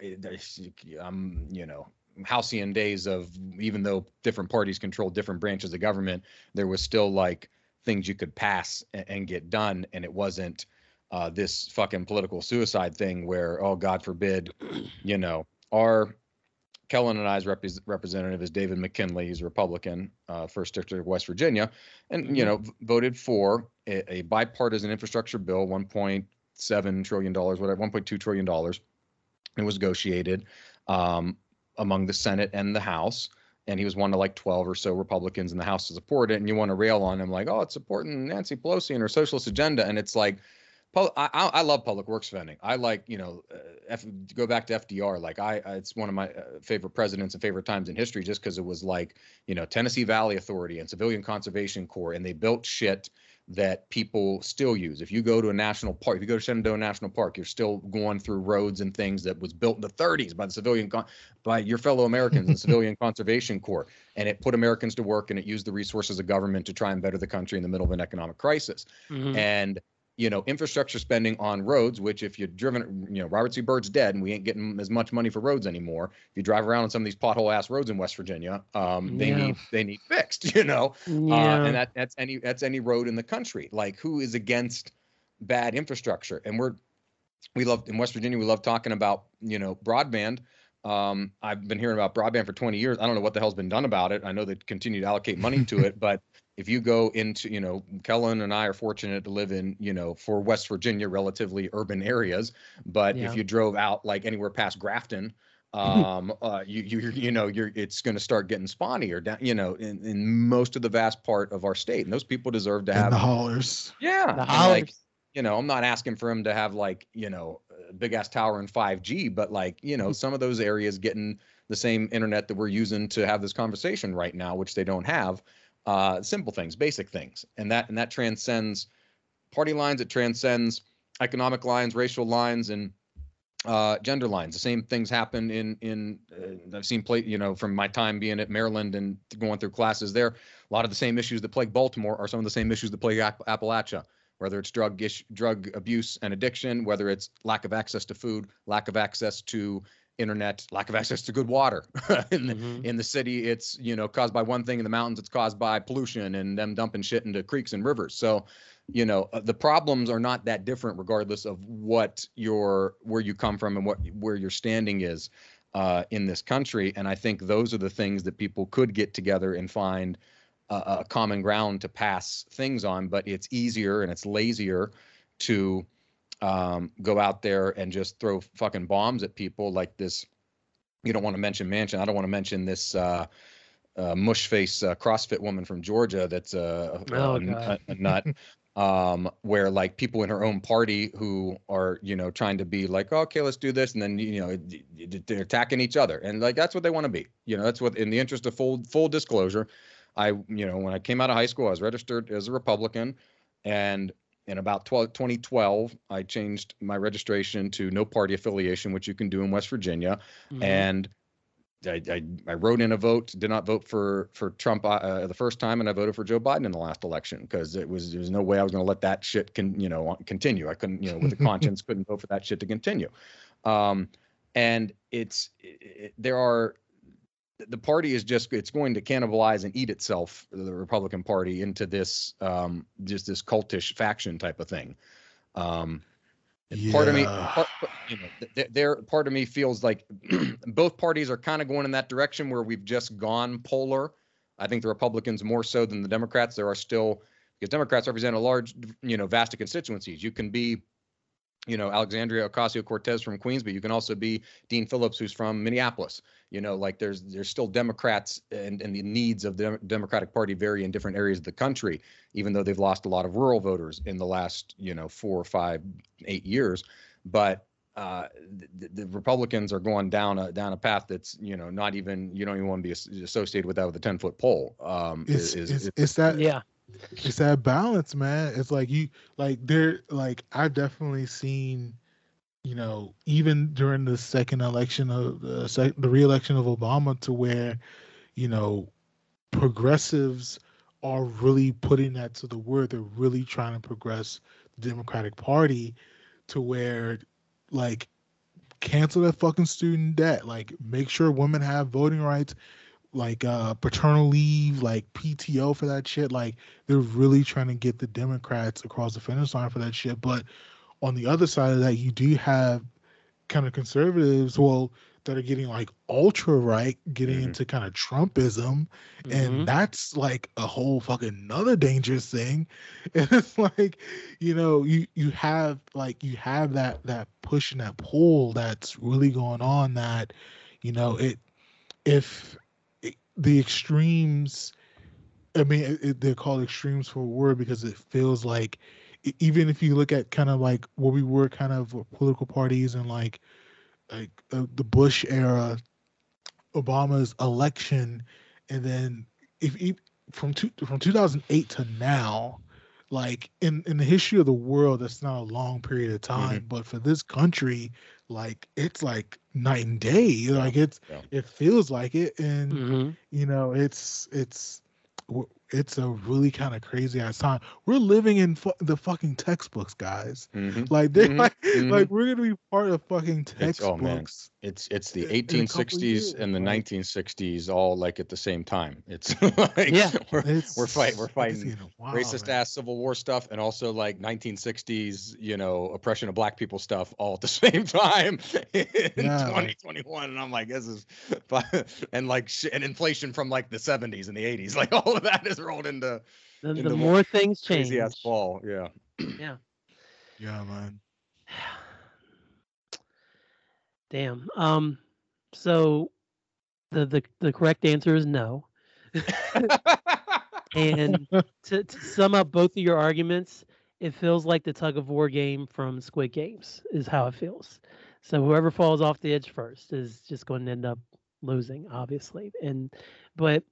I'm, um, you know, halcyon days of even though different parties control different branches of government, there was still like things you could pass and, and get done. And it wasn't uh, this fucking political suicide thing where, oh, God forbid, you know, our Kellen and I's rep- representative is David McKinley. He's a Republican, uh, first district of West Virginia, and you know v- voted for a, a bipartisan infrastructure bill, one point seven trillion dollars, whatever, one point two trillion dollars. It was negotiated um, among the Senate and the House, and he was one of like twelve or so Republicans in the House to support it. And you want to rail on him like, oh, it's supporting Nancy Pelosi and her socialist agenda, and it's like. I, I love public works spending. I like, you know, uh, F, go back to F D R. Like I, it's one of my uh, favorite presidents and favorite times in history, just because it was like, you know, Tennessee Valley Authority and Civilian Conservation Corps. And they built shit that people still use. If you go to a national park, if you go to Shenandoah National Park, you're still going through roads and things that was built in the thirties by the civilian, con- by your fellow Americans and Civilian Conservation Corps. And it put Americans to work, and it used the resources of government to try and better the country in the middle of an economic crisis. Mm-hmm. And you know, infrastructure spending on roads, which if you're driven, you know, Robert C. Byrd's dead and we ain't getting as much money for roads anymore. If you drive around on some of these pothole ass roads in West Virginia, um, they yeah. need, they need fixed, you know, yeah. uh, and that, that's any, that's any road in the country. Like who is against bad infrastructure? And we're, we love in West Virginia, we love talking about, you know, broadband. Um, I've been hearing about broadband for twenty years. I don't know what the hell's been done about it. I know they continue to allocate money to it, but if you go into, you know, Kellen and I are fortunate to live in, you know, for West Virginia, relatively urban areas. But yeah. if you drove out like anywhere past Grafton, um, uh, you, you, you know, you're, it's going to start getting spawny or down, you know, in, in most of the vast part of our state. And those people deserve to have and the haulers. Yeah. The haulers. Like, you know, I'm not asking for him to have like, you know, a big ass tower and five G, but like, you know, some of those areas getting the same internet that we're using to have this conversation right now, which they don't have. Uh, simple things, basic things. And that, and that transcends party lines. It transcends economic lines, racial lines, and uh, gender lines. The same things happen in, in, uh, I've seen play, you know, from my time being at Maryland and going through classes there, a lot of the same issues that plague Baltimore are some of the same issues that plague App- Appalachia. Whether it's drug ish, drug abuse and addiction, whether it's lack of access to food, lack of access to internet, lack of access to good water. in, the, mm-hmm. in the city, it's, you know, caused by one thing. In the mountains, it's caused by pollution and them dumping shit into creeks and rivers. So, you know, the problems are not that different, regardless of what your where you come from and what where your standing is uh, in this country. And I think those are the things that people could get together and find a common ground to pass things on, but it's easier and it's lazier to um, go out there and just throw fucking bombs at people like this. You don't want to mention Manchin. I don't want to mention this uh, uh, mush face uh, CrossFit woman from Georgia that's uh, oh, a, a nut. Um, where like people in her own party who are, you know, trying to be like, oh, okay, let's do this. And then, you know, they're attacking each other. And like, that's what they want to be. You know, that's what, in the interest of full, full disclosure, I, you know, when I came out of high school, I was registered as a Republican, and in about twenty twelve, I changed my registration to no party affiliation, which you can do in West Virginia. Mm-hmm. And I, I, I wrote in a vote, did not vote for for Trump uh, the first time, and I voted for Joe Biden in the last election because it was there was no way I was going to let that shit con, you know continue. I couldn't, you know, with a conscience, couldn't vote for that shit to continue. Um, and it's it, there are the party is just it's going to cannibalize and eat itself, the Republican Party, into this um, just this cultish faction type of thing. Um, Yeah. Part of me, part, you know, there. Part of me feels like both parties are kind of going in that direction where we've just gone polar. I think the Republicans more so than the Democrats. There are still, because Democrats represent a large, you know, vast of constituencies. You can be, you know, Alexandria Ocasio-Cortez from Queens, but you can also be Dean Phillips, who's from Minneapolis. You know, like there's there's still Democrats and, and the needs of the Democratic Party vary in different areas of the country, even though they've lost a lot of rural voters in the last, you know, four or five, eight years. But uh, the, the Republicans are going down a down a path that's, you know, not even, you don't even want to be associated with that with a ten-foot pole. Um, it's, is, it's, is, it's that. Yeah. It's that balance, man. It's like you, like there, like I've definitely seen, you know, even during the second election of the sec, the re-election of Obama, to where, you know, progressives are really putting that to the word. They're really trying to progress the Democratic Party to where, like, cancel that fucking student debt. Like, make sure women have voting rights. Like uh, paternal leave, like P T O for that shit. Like they're really trying to get the Democrats across the finish line for that shit. But on the other side of that, you do have kind of conservatives, well, that are getting like ultra right, getting mm-hmm. into kind of Trumpism, mm-hmm. and that's like a whole fucking other dangerous thing. And it's like, you know, you you have like you have that that push and that pull that's really going on. That, you know, it if the extremes, I mean, it, it, they're called extremes for a word because it feels like, it, even if you look at kind of like what we were kind of political parties and like, like uh, the Bush era, Obama's election, and then if, if from two, from two thousand eight to now, like in, in the history of the world, that's not a long period of time, mm-hmm. but for this country, like it's like night and day. Like it's yeah. it feels like it, and mm-hmm. you know, it's it's it's a really kind of crazy ass time. We're living in fu- the fucking textbooks, guys. Mm-hmm. Like they mm-hmm. like, mm-hmm. like we're gonna be part of fucking textbooks. It's, oh, man. it's, it's the eighteen sixties years, and the right? nineteen sixties all like at the same time. It's like yeah. we're it's, we're, fight, we're fighting wow, racist man. ass Civil War stuff, and also like nineteen sixties, you know, oppression of black people stuff all at the same time in yeah, twenty twenty-one. Like, and I'm like, this is and like sh- and inflation from like the seventies and the eighties, like all of that is rolled into the, into the more things change. Crazy ass ball, yeah, yeah, yeah, man. Damn. Um. So, the the, the correct answer is no. And to, to sum up both of your arguments, it feels like the tug of war game from Squid Games is how it feels. So whoever falls off the edge first is just going to end up losing, obviously. And but.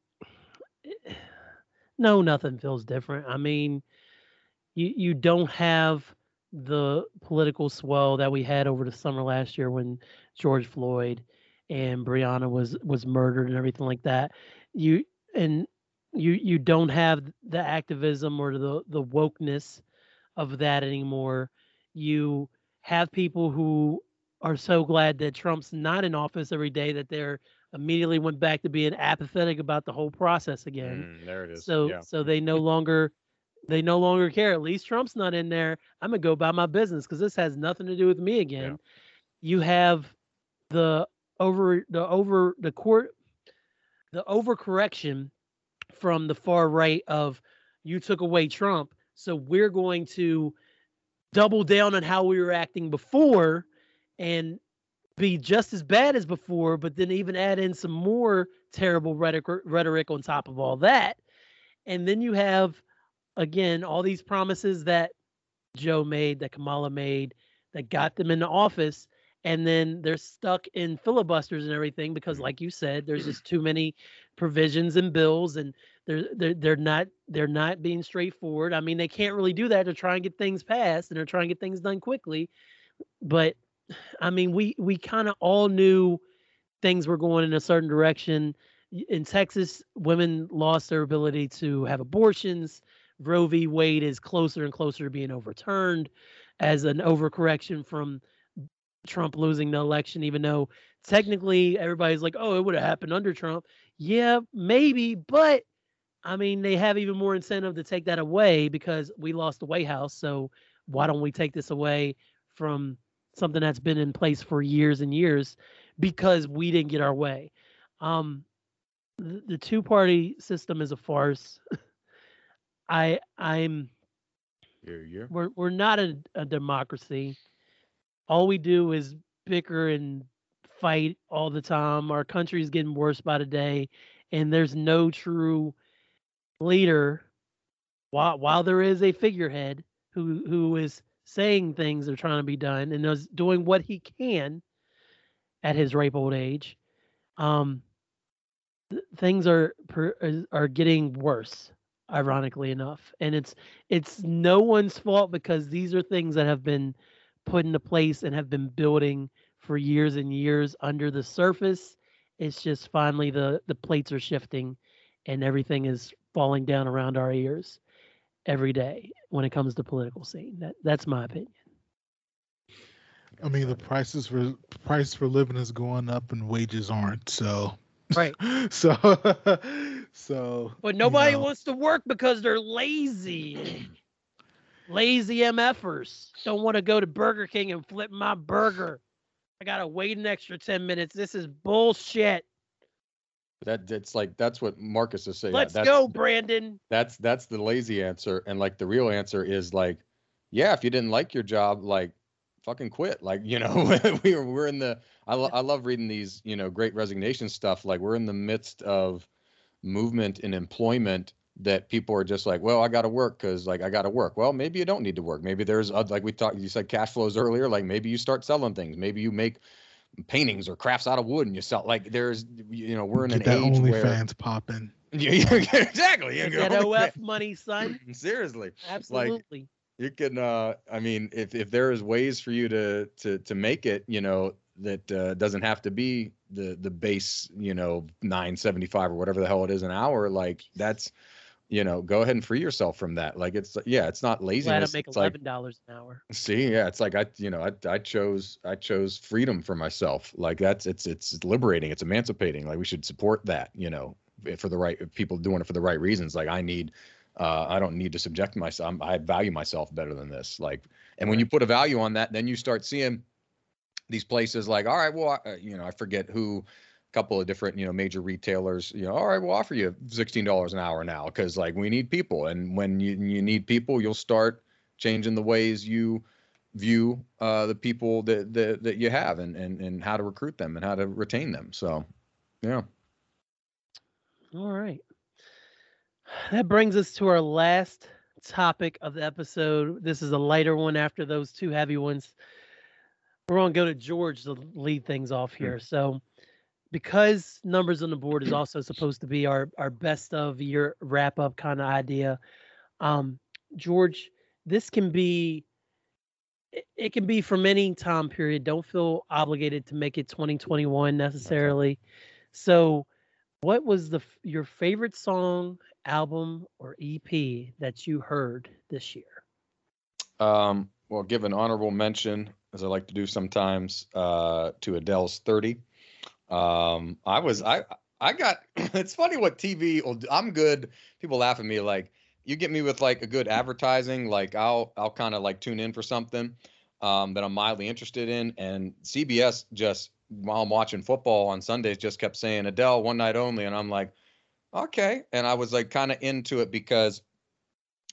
No, nothing feels different. I mean, you you don't have the political swell that we had over the summer last year when George Floyd and Breonna was was murdered and everything like that. You and you you don't have the activism or the the wokeness of that anymore. You have people who are so glad that Trump's not in office every day that they're immediately went back to being apathetic about the whole process again. Mm, there it is. So, yeah. so they no longer, they no longer care. At least Trump's not in there. I'm gonna go about my business because this has nothing to do with me again. Yeah. You have the over, the over, the court, the overcorrection from the far right of you took away Trump, so we're going to double down on how we were acting before and be just as bad as before, but then even add in some more terrible rhetoric, rhetoric on top of all that. And then you have, again, all these promises that Joe made, that Kamala made, that got them into office. And then they're stuck in filibusters and everything because, like you said, there's just too many provisions and bills, and they're, they're, they're not they're not being straightforward. I mean, they can't really do that. They're trying to get things passed, and they're trying to get things done quickly. But, I mean, we, we kind of all knew things were going in a certain direction. In Texas, women lost their ability to have abortions. Roe v. Wade is closer and closer to being overturned as an overcorrection from Trump losing the election, even though technically everybody's like, oh, it would have happened under Trump. Yeah, maybe. But I mean, they have even more incentive to take that away because we lost the White House. So why don't we take this away from something that's been in place for years and years because we didn't get our way? Um, the, the two party system is a farce. I I'm yeah, yeah. we're we're not a, a democracy. All we do is bicker and fight all the time. Our country is getting worse by the day, and there's no true leader. While while there is a figurehead who who is saying things are trying to be done and is doing what he can at his ripe old age, um, th- things are per, are getting worse. Ironically enough, and it's it's no one's fault because these are things that have been put into place and have been building for years and years under the surface. It's just finally the the plates are shifting and everything is falling down around our ears every day when it comes to political scene. That that's my opinion. I mean, the prices for price for living is going up and wages aren't, so right. So so but nobody you know. wants to work because they're lazy. Lazy MFers don't want to go to Burger King and flip my burger. I gotta wait an extra ten minutes. This is bullshit. That it's like that's what Marcus is saying. Let's that's, go, Brandon. That's that's the lazy answer. And like the real answer is like, yeah, if you didn't like your job, like fucking quit. Like, you know, we were, we're in the, I, lo- I love reading these, you know, great resignation stuff. Like we're in the midst of movement in employment that people are just like, well, I got to work. Cause like, I got to work. Well, maybe you don't need to work. Maybe there's uh, like we talked, you said cash flows earlier. Like maybe you start selling things. Maybe you make paintings or crafts out of wood and you sell, like there's, you know, we're in Get an age only where fans popping. Yeah, yeah, exactly. You get O F money, son. Seriously. Absolutely. Like, you can, uh, I mean, if, if there is ways for you to, to, to make it, you know, that uh, doesn't have to be the, the base, you know, nine seventy-five or whatever the hell it is an hour. Like that's, you know, go ahead and free yourself from that. Like it's, yeah, it's not laziness. Glad I make eleven dollars like, an hour. See, yeah, it's like I, you know, I, I chose, I chose freedom for myself. Like that's, it's, it's liberating. It's emancipating. Like we should support that, you know, for the right people doing it for the right reasons. Like I need. Uh, I don't need to subject myself. I value myself better than this. Like, and when you put a value on that, then you start seeing these places like, all right, well, I, you know, I forget who, a couple of different, you know, major retailers, you know, all right, we'll offer you sixteen dollars an hour now. Cause like we need people. And when you, you need people, you'll start changing the ways you view uh, the people that, that, that you have and, and, and how to recruit them and how to retain them. So, yeah. All right. That brings us to our last topic of the episode. This is a lighter one after those two heavy ones. We're going to go to George to lead things off here. So because Numbers on the Board is also supposed to be our, our best of year wrap-up kind of idea, um, George, this can be it, it can be from any time period. Don't feel obligated to make it twenty twenty-one necessarily. So what was the your favorite song, album, or E P that you heard this year? Um, well, give an honorable mention, as I like to do sometimes, uh, to Adele's thirty. Um, I was, I, I got, it's funny what T V will do. I'm good. People laugh at me. Like you get me with like a good advertising, like I'll, I'll kind of like tune in for something, um, that I'm mildly interested in. And C B S just, while I'm watching football on Sundays, just kept saying Adele one night only. And I'm like, okay. And I was like kind of into it because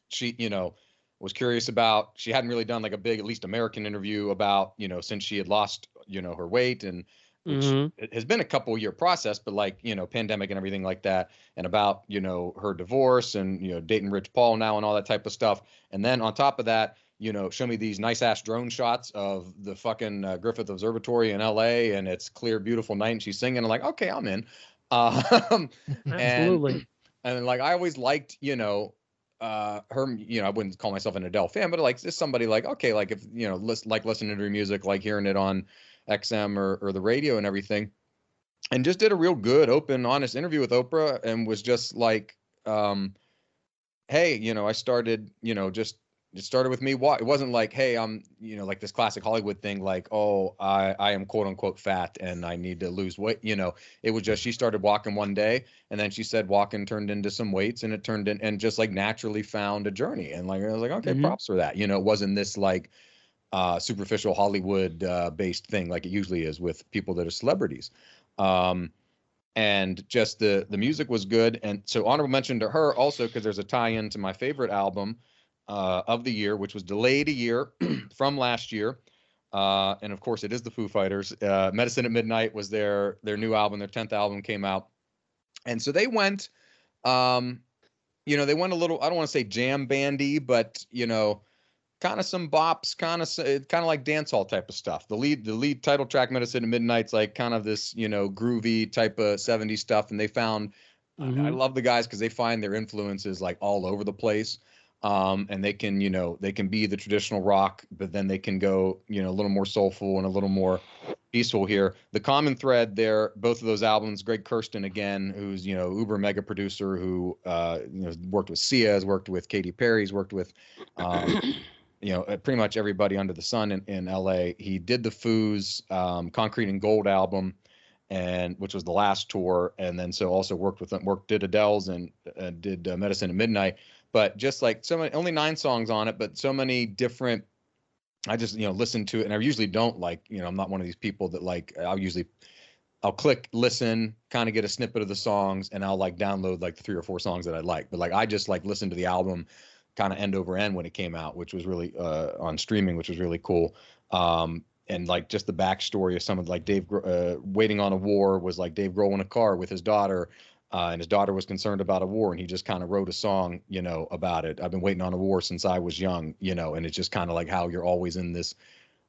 she, you know, was curious about, she hadn't really done like a big, at least American interview about, you know, since she had lost, you know, her weight, and which mm-hmm. has been a couple year process, but like, you know, pandemic and everything like that, and about, you know, her divorce and, you know, dating Rich Paul now and all that type of stuff. And then on top of that, you know, show me these nice ass drone shots of the fucking uh, Griffith Observatory in L A, and it's clear, beautiful night, and she's singing. I'm like, okay, I'm in. Um, Absolutely. And, and like, I always liked, you know, uh, her, you know, I wouldn't call myself an Adele fan, but like just somebody like, okay, like if, you know, list, like listening to her music, like hearing it on X M or, or the radio and everything, and just did a real good, open, honest interview with Oprah, and was just like, um, hey, you know, I started, you know, just, it started with me. It wasn't like, hey, I'm, you know, like this classic Hollywood thing, like, oh, I, I am quote unquote fat and I need to lose weight. You know, it was just, she started walking one day, and then she said walking turned into some weights, and it turned in, and just like naturally found a journey. And like, I was like, okay, mm-hmm. props for that. You know, it wasn't this like uh, superficial Hollywood uh, based thing like it usually is with people that are celebrities. Um, and just the, the music was good. And so honorable mention to her also, because there's a tie in to my favorite album Uh, of the year, which was delayed a year from last year, uh, and of course it is the Foo Fighters. Uh, Medicine at Midnight was their their new album. Their tenth album came out, and so they went, um, you know, they went a little, I don't want to say jam bandy, but you know, kind of some bops, kind of kind of like dance hall type of stuff. The lead the lead title track, Medicine at Midnight's like kind of this, you know, groovy type of seventies stuff, and they found, mm-hmm. I, I love the guys because they find their influences like all over the place. Um, and they can, you know, they can be the traditional rock, but then they can go, you know, a little more soulful and a little more peaceful here. The common thread there, both of those albums, Greg Kurstin again, who's, you know, uber mega producer who, uh, you know, worked with Sia, has worked with Katy Perry, has worked with, um, you know, pretty much everybody under the sun in, in L A. He did the Foo's, um, Concrete and Gold album, and which was the last tour. And then so also worked with them, worked, did Adele's and uh, did uh, Medicine at Midnight. But just like so many, only nine songs on it, but so many different, I just, you know, listen to it. And I usually don't like, you know, I'm not one of these people that like, I'll usually, I'll click, listen, kind of get a snippet of the songs, and I'll like download like the three or four songs that I like. But like, I just like listen to the album kind of end over end when it came out, which was really uh, on streaming, which was really cool. Um, and like just the backstory of some of like Dave, uh, Waiting on a War was like Dave Grohl in a car with his daughter. Uh, and his daughter was concerned about a war, and he just kind of wrote a song, you know, about it. I've been waiting on a war since I was young, you know, and it's just kind of like how you're always in this,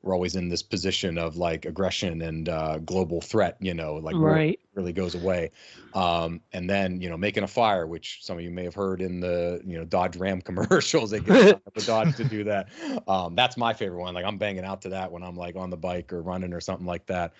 we're always in this position of like aggression and uh, global threat, you know, like right. really goes away. Um, and then, you know, Making a Fire, which some of you may have heard in the, you know, Dodge Ram commercials, they get up the Dodge to do that. Um, that's my favorite one. Like I'm banging out to that when I'm like on the bike or running or something like that.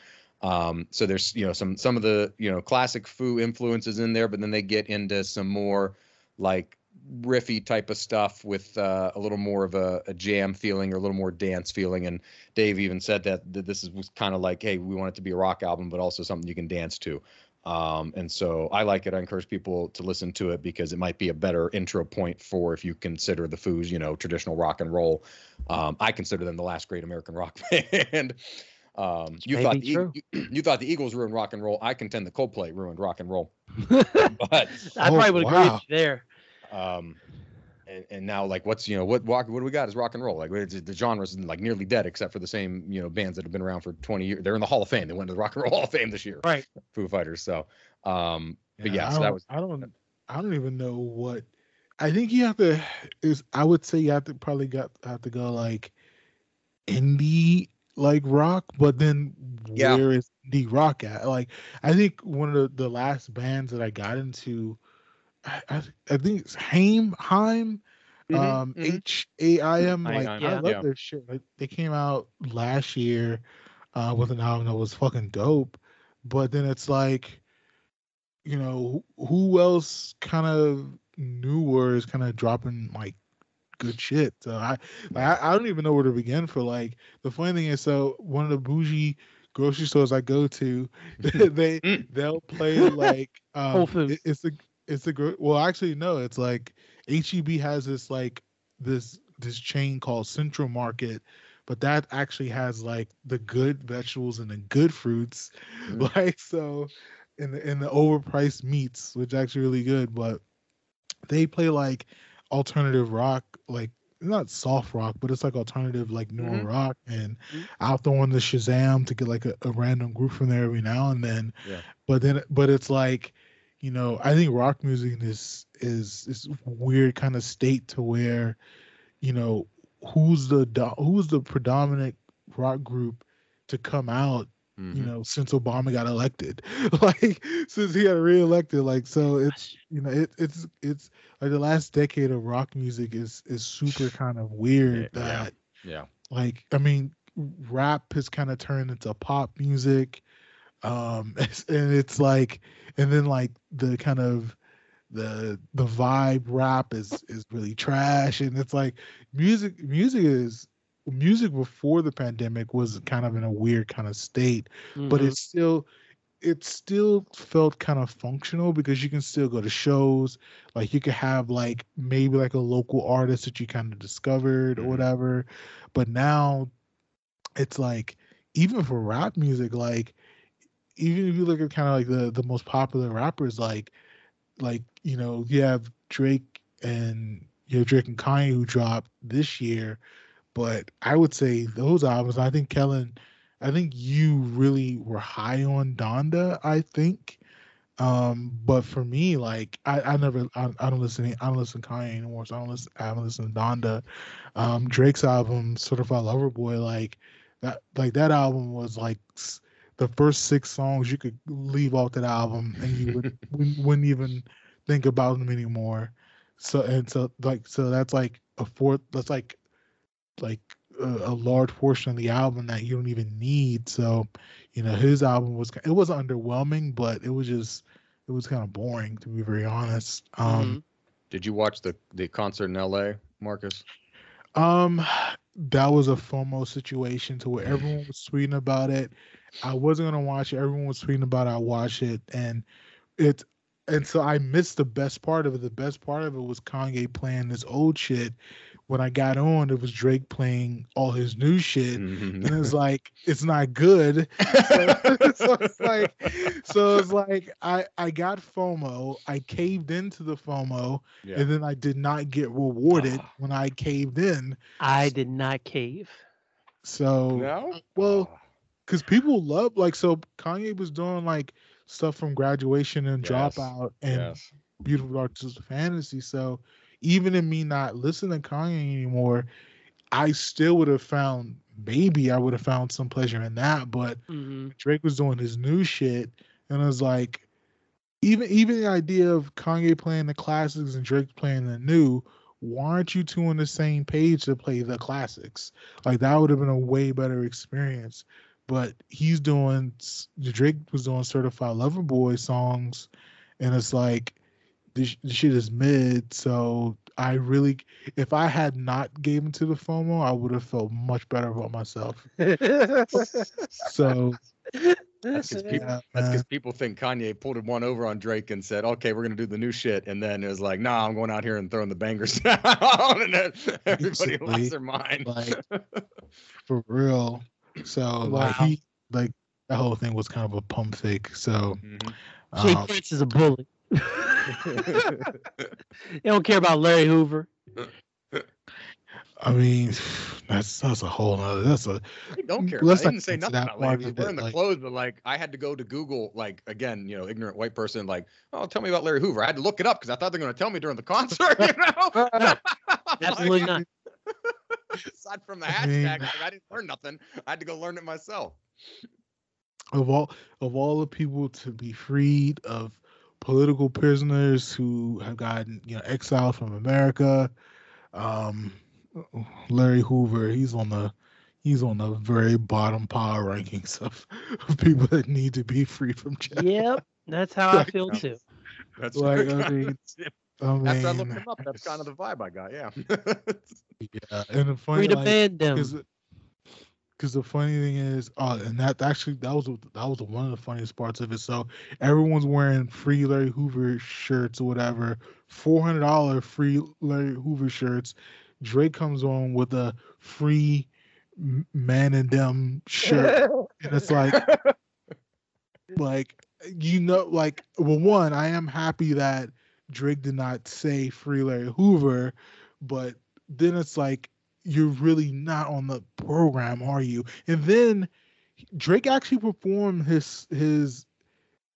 Um, so there's, you know, some, some of the, you know, classic Foo influences in there, but then they get into some more like riffy type of stuff with, uh, a little more of a, a jam feeling or a little more dance feeling. And Dave even said that, that this is, was kind of like, hey, we want it to be a rock album, but also something you can dance to. Um, and so I like it. I encourage people to listen to it because it might be a better intro point for, if you consider the Foo's, you know, traditional rock and roll. Um, I consider them the last great American rock band. Um, you thought, the, you, you thought the Eagles ruined rock and roll. I contend the Coldplay ruined rock and roll. But I oh, probably would wow. agree with you there. Um, and, and now, like, what's, you know, what what do we got is rock and roll? Like, the genre's like nearly dead, except for the same, you know, bands that have been around for twenty years. They're in the Hall of Fame. They went to the Rock and Roll Hall of Fame this year. Right. Foo Fighters. So, um, yeah, but yeah, so that was. I don't. I don't even know what. I think you have to. Is I would say you have to probably got have to go like indie. Like rock, but then yeah. where is the rock at? Like, I think one of the, the last bands that I got into, I, I, I think it's Haim, Haim, mm-hmm, um, mm-hmm. H A I M. Like, I, I, I love yeah. their shit. Like, they came out last year uh, with an album that was fucking dope, but then it's like, you know, who else kind of newer is kind of dropping like good shit. So I, like, I don't even know where to begin for like the funny thing is, so one of the bougie grocery stores I go to, they they'll play like um, it, it's the it's the well actually no it's like H E B has this like this this chain called Central Market, but that actually has like the good vegetables and the good fruits, mm. like so, and the, and the overpriced meats, which is actually really good, but they play like alternative rock, like not soft rock, but it's like alternative, like newer mm-hmm. rock. And mm-hmm. I'll throw in the Shazam to get like a, a random group from there every now and then. Yeah. But then, but it's like, you know, I think rock music is is this weird kind of state to where, you know, who's the who's the predominant rock group to come out, mm-hmm. you know, since Obama got elected, like since he got reelected, like so it's you know it it's it's like the last decade of rock music is is super kind of weird yeah, that yeah, yeah like I mean rap has kind of turned into pop music, um and it's like and then like the kind of the the vibe rap is is really trash, and it's like music music is music before the pandemic was kind of in a weird kind of state, mm-hmm. but it's still it still felt kind of functional because you can still go to shows, like you could have like maybe like a local artist that you kind of discovered mm-hmm. or whatever. But now it's like even for rap music, like even if you look at kind of like the the most popular rappers, like like you know you have Drake and you know Drake and Kanye who dropped this year. But I would say those albums, I think, Kellen, I think you really were high on Donda, I think. Um, but for me, like, I, I never, I, I don't listen, I don't listen to Kanye anymore, so I don't listen, I haven't listened to Donda. Um, Drake's album, Certified Lover Boy, like that, like that album was like the first six songs you could leave off that album and you would, wouldn't, wouldn't even think about them anymore. So, and so like, so that's like a fourth, that's like, like uh, a large portion of the album that you don't even need. So, you know, his album was, it was underwhelming, but it was just, it was kind of boring, to be very honest. Um, mm-hmm. Did you watch the, the concert in L A, Marcus? Um, that was a FOMO situation to where everyone was tweeting about it. I wasn't going to watch it. Everyone was tweeting about it. I watched it and it's, and so I missed the best part of it. The best part of it was Kanye playing this old shit. When I got on, it was Drake playing all his new shit, mm-hmm. and it's like it's not good. so, so it's like, so it's like I I got FOMO. I caved into the FOMO, yeah. and then I did not get rewarded oh. when I caved in. I so, did not cave. So no? Well, because people love like so. Kanye was doing like stuff from Graduation and yes. Dropout and yes. Beautiful Dark Twisted Fantasy. So. Even in me not listening to Kanye anymore, I still would have found, maybe I would have found some pleasure in that. But mm-hmm. Drake was doing his new shit. And I was like, even even the idea of Kanye playing the classics and Drake playing the new, why aren't you two on the same page to play the classics? Like, that would have been a way better experience. But he's doing, Drake was doing Certified Lover Boy songs. And it's like, this shit is mid, so I really, if I had not gave into the FOMO, I would have felt much better about myself. So that's because people, yeah, people think Kanye pulled one over on Drake and said, okay, we're going to do the new shit. And then it was like, nah, I'm going out here and throwing the bangers down. And then everybody Basically, lost their mind. Like, for real. So wow. like, he, like that whole thing was kind of a pump fake. So mm-hmm. um, so Prince is a bully. They don't care about Larry Hoover. I mean, that's that's a whole nother. That's a. They don't care. About, I didn't say nothing about Larry Hoover in the like, clothes, but like I had to go to Google, like again, you know, ignorant white person, like, oh, tell me about Larry Hoover. I had to look it up because I thought they were going to tell me during the concert. You know, absolutely like, not. Aside from the hashtag, I mean, like, I didn't learn nothing. I had to go learn it myself. Of all of all the people to be freed of. Political prisoners who have gotten, you know, exiled from America. Um, Larry Hoover, he's on the he's on the very bottom power rankings of, of people that need to be free from jail. Yep, that's how I feel too. That's like I mean, I mean, after I looked him up, that's kind of the vibe I got. Yeah. Yeah, and the funny free like, to ban them. Because the funny thing is, uh, and that actually that was that was one of the funniest parts of it. So everyone's wearing free Larry Hoover shirts or whatever, four hundred dollar free Larry Hoover shirts. Drake comes on with a free Man and Them shirt, and it's like, like you know, like well, one, I am happy that Drake did not say free Larry Hoover, but then it's like, you're really not on the program, are you? And then Drake actually performed his his,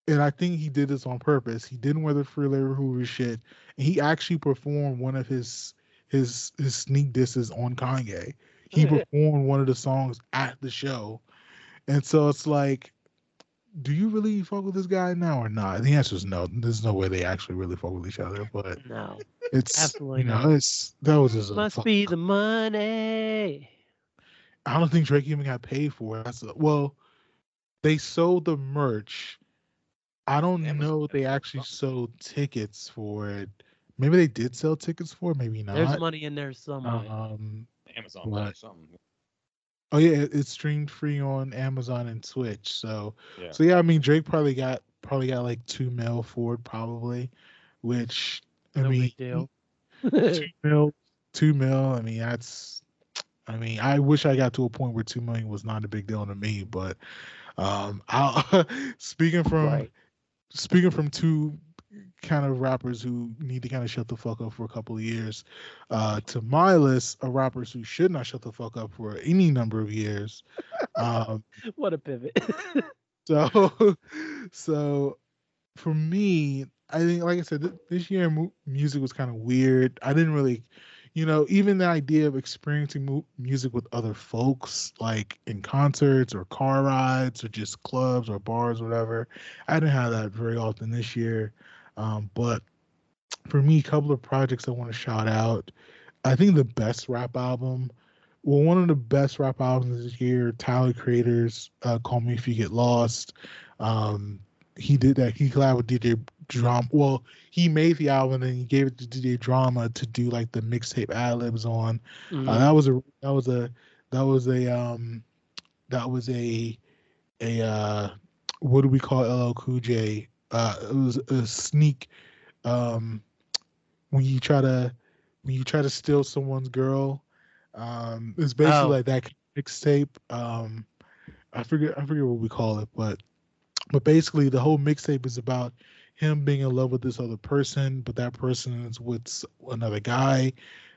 and I think he did this on purpose. He didn't wear the Free Labor Hoover shit, and he actually performed one of his his his sneak disses on Kanye. He oh, yeah. performed one of the songs at the show, and so it's like, do you really fuck with this guy now or not? The answer is no. There's no way they actually really fuck with each other. But no, it's absolutely you know, not. It's that was just must a be fuck. The money. I don't think Drake even got paid for it. That's a, well, they sold the merch. I don't yeah, know if they actually fun. sold tickets for it. Maybe they did sell tickets for it. Maybe not. There's money in there somewhere. Um, Amazon but, or something. Oh yeah, it's streamed free on Amazon and Twitch. So, yeah. so yeah, I mean Drake probably got probably got like two mil for it, probably, which I no mean, big deal. two mil, two mil. I mean that's, I mean I wish I got to a point where two million was not a big deal to me, but um, I'll speaking from right. speaking from two kind of rappers who need to kind of shut the fuck up for a couple of years. Uh, to my list of rappers who should not shut the fuck up for any number of years. Um, what a pivot. so, so for me, I think, like I said, th- this year mu- music was kind of weird. I didn't really, you know, even the idea of experiencing mu- music with other folks, like in concerts or car rides or just clubs or bars or whatever, I didn't have that very often this year. Um, but for me, a couple of projects I want to shout out. I think the best rap album, well, one of the best rap albums this year, Tyler Creator's uh, Call Me If You Get Lost. Um, he did that. He collabed with D J Drama. Well, he made the album and he gave it to D J Drama to do like the mixtape ad libs on. Mm-hmm. Uh, that was a that was a that was a um, that was a a uh, what do we call L L Cool J? Uh, it was a sneak um, when you try to when you try to steal someone's girl. Um, it's basically oh. like that mixtape. Um, I forget I forget what we call it, but but basically the whole mixtape is about him being in love with this other person, but that person is with another guy,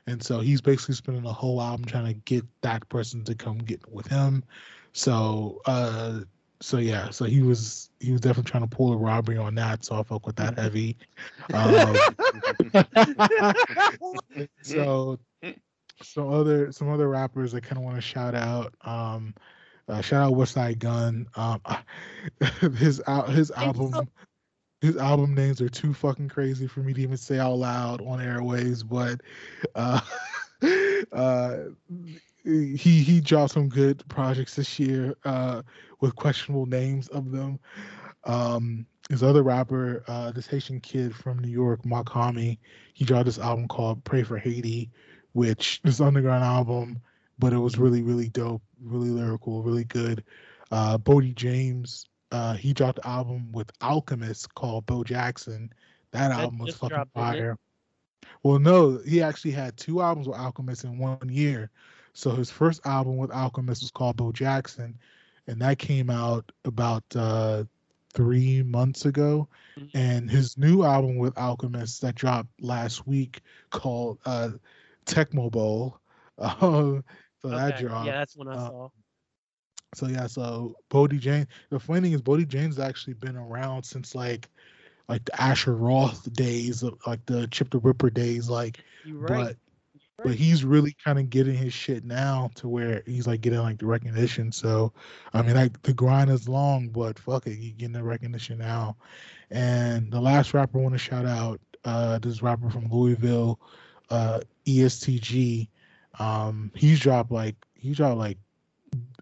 and so he's basically spending the whole album trying to get that person to come get with him. So. Uh, So yeah, so he was he was definitely trying to pull a robbery on that. So I fuck with that heavy. Um, so some other some other rappers I kind of want to shout out. Um, uh, shout out Westside Gun. Um, his out his album his album names are too fucking crazy for me to even say out loud on airwaves, but uh, uh, he he dropped some good projects this year. Uh, with questionable names of them. Um, his other rapper, uh, this Haitian kid from New York, Makami, he dropped this album called Pray for Haiti, which is an underground album, but it was really, really dope, really lyrical, really good. Uh, Bodie James, uh, he dropped an album with Alchemist called Bo Jackson. That, that album was fucking fire. It? Well, no, he actually had two albums with Alchemist in one year. So his first album with Alchemist was called Bo Jackson, and that came out about uh, three months ago. Mm-hmm. And his new album with Alchemist that dropped last week called uh, Tecmo Bowl. Um, so okay. that dropped. Yeah, that's when I uh, saw. So yeah, so Bodie James. The funny thing is Bodie James has actually been around since like like the Asher Roth days, like the Chip the Ripper days. Like, You're right. but But he's really kind of getting his shit now to where he's like getting like the recognition. So, I mean, like the grind is long, but fuck it, you're getting the recognition now. And the last rapper I want to shout out, uh, this rapper from Louisville, uh, E S T G. Um, he's dropped like he dropped like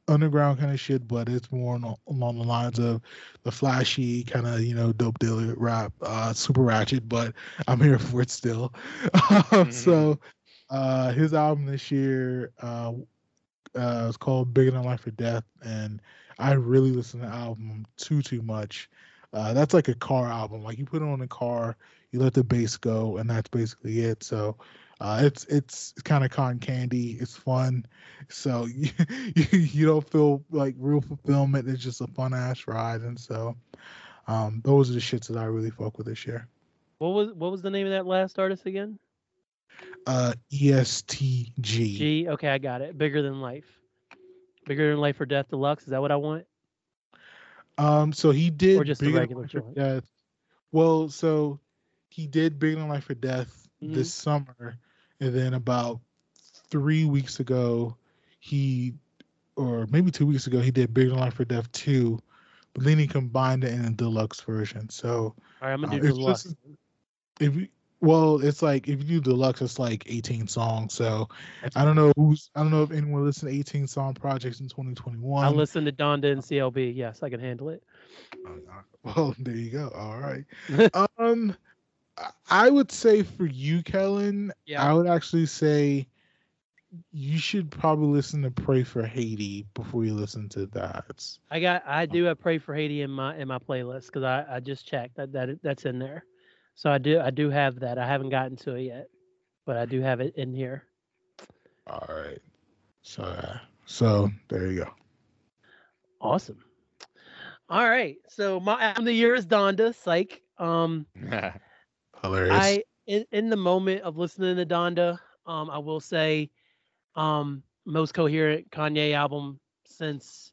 underground kind of shit, but it's more on, along the lines of the flashy kind of you know dope dealer rap, uh, super ratchet. But I'm here for it still. Mm-hmm. So. Uh, his album this year uh, uh, is called Bigger Than Life or Death, and I really listen to the album too, too much. Uh, that's like a car album. Like, you put it on the car, you let the bass go, and that's basically it. So uh, it's it's kind of cotton candy. It's fun. So you, you don't feel like real fulfillment. It's just a fun-ass ride. And so um, those are the shits that I really fuck with this year. What was, what was the name of that last artist again? uh, E S T G. G, okay, I got it. Bigger Than Life. Bigger Than Life or Death Deluxe. Is that what I want? Um, so he did. Or just the regular joint. Death. Well, so he did Bigger Than Life or Death mm-hmm. this summer, and then about three weeks ago, he, or maybe two weeks ago, he did Bigger Than Life or Death two, but then he combined it in a deluxe version. So, all right, I'm gonna uh, do deluxe. Just, if you, well, it's like if you do deluxe, it's like eighteen songs. So that's I don't know who's, I don't know if anyone listened to eighteen song projects in twenty twenty-one. I listened to Donda and C L B. Yes, I can handle it. Well, there you go. All right. um, I would say for you, Kellen, yeah. I would actually say you should probably listen to Pray for Haiti before you listen to that. I got, I do have Pray for Haiti in my in my playlist because I, I just checked that that that's in there. So I do I do have that. I haven't gotten to it yet, but I do have it in here. All right. So uh, so there you go. Awesome. All right. So my album of the year is Donda. Psych. Um, Hilarious. I in, in the moment of listening to Donda, um, I will say, um, most coherent Kanye album since,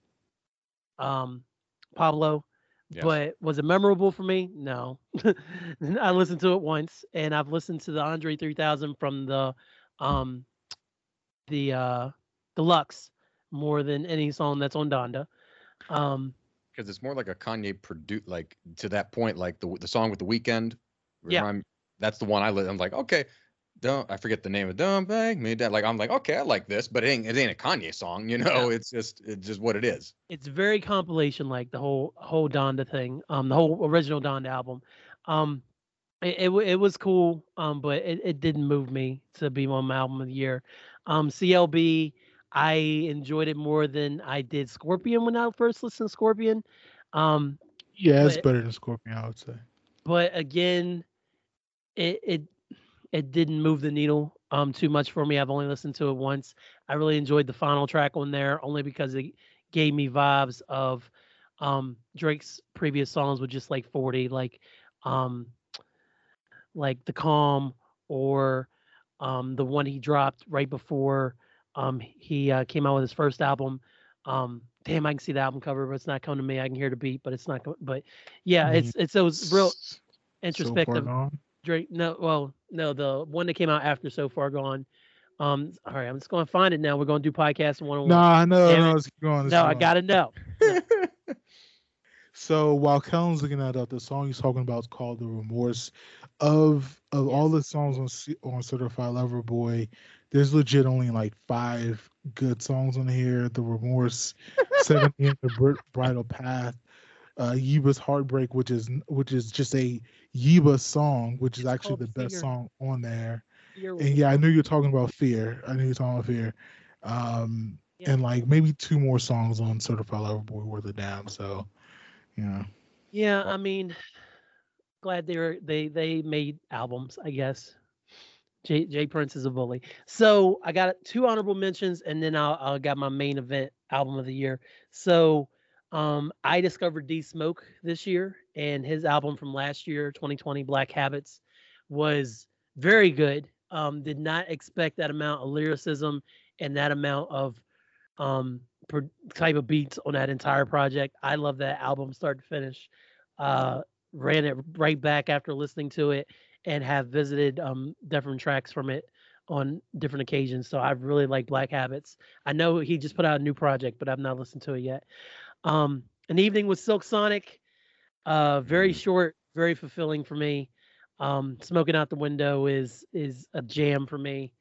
um, Pablo. Yes. But was it memorable for me? No. I listened to it once, and I've listened to the Andre three thousand from the um, the uh, deluxe more than any song that's on Donda. Um, because it's more like a Kanye produ- like to that point, like the the song with The Weeknd. Remind, yeah, that's the one I li- I'm like, okay, don't I forget the name of Don't Bang Me Down. Like I'm like, okay, I like this, but it ain't it ain't a Kanye song, you know. Yeah. It's just it's just what it is. It's very compilation, like the whole whole Donda thing, um, the whole original Donda album. Um, it it, it was cool, um, but it, it didn't move me to be on my album of the year. Um, C L B. I enjoyed it more than I did Scorpion when I first listened to Scorpion. Um, yeah, but, it's better than Scorpion, I would say. But again, it it it didn't move the needle um, too much for me. I've only listened to it once. I really enjoyed the final track on there only because it gave me vibes of um, Drake's previous songs with just like forty, like um, like The Calm or um, the one he dropped right before. Um, he uh, came out with his first album. Um, damn, I can see the album cover, but it's not coming to me. I can hear the beat, but it's not. Co- but yeah, it's it's those real introspective. So Drake, no, well, no, the one that came out after So Far Gone. Um, all right, I'm just gonna find it now. We're gonna do podcast one oh one. Nah, no, damn no, let's keep going. Let's no, keep going. I gotta know. No. So while Kellen's looking that up, the song he's talking about is called "The Remorse." Of of yes. all the songs on C- on Certified Lover Boy, there's legit only like five good songs on here. The Remorse, seventeen, The Br- Bridal Path, uh, Yeeba's Heartbreak, which is which is just a Yeeba song, which is it's actually the Fear. Best song on there. Fear and yeah, I knew you were talking about Fear. I knew you were talking about Fear. Um, yeah. And like maybe two more songs on Certified Lover Boy worth a damn. So, you know. Yeah, I mean, glad they were, they they made albums, I guess. J, J Prince is a bully. So I got two honorable mentions, and then I'll, I'll got my main event album of the year. So um, I discovered D Smoke this year, and his album from last year, twenty twenty, Black Habits, was very good. Um, did not expect that amount of lyricism and that amount of um, per type of beats on that entire project. I love that album start to finish. Uh, ran it right back after listening to it, and have visited um, different tracks from it on different occasions. So I really like Black Habits. I know he just put out a new project, but I've not listened to it yet. Um, An Evening with Silk Sonic. Uh, very short, very fulfilling for me. Um, Smoking Out the Window is is a jam for me.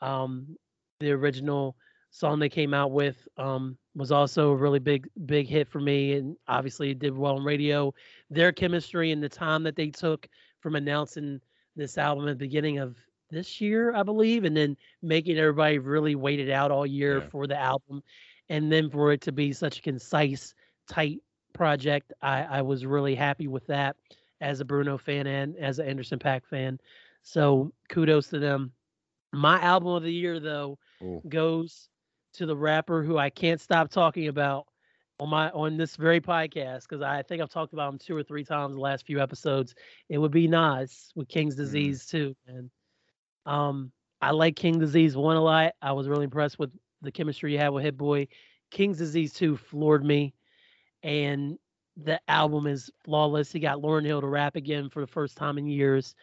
Um, the original song they came out with um, was also a really big, big hit for me. And obviously it did well on radio. Their chemistry and the time that they took from announcing this album at the beginning of this year, I believe, and then making everybody really wait it out all year yeah. for the album, and then for it to be such a concise, tight project, I, I was really happy with that as a Bruno fan and as an Anderson .Paak fan. So kudos to them. My album of the year, though, Ooh. Goes to the rapper who I can't stop talking about on my on this very podcast, because I think I've talked about him two or three times the last few episodes. It would be Nas with King's Disease mm. too, man. Um, I like King Disease one a lot. I was really impressed with the chemistry you had with Hit Boy. King's Disease two floored me, and the album is flawless. He got Lauryn Hill to rap again for the first time in years.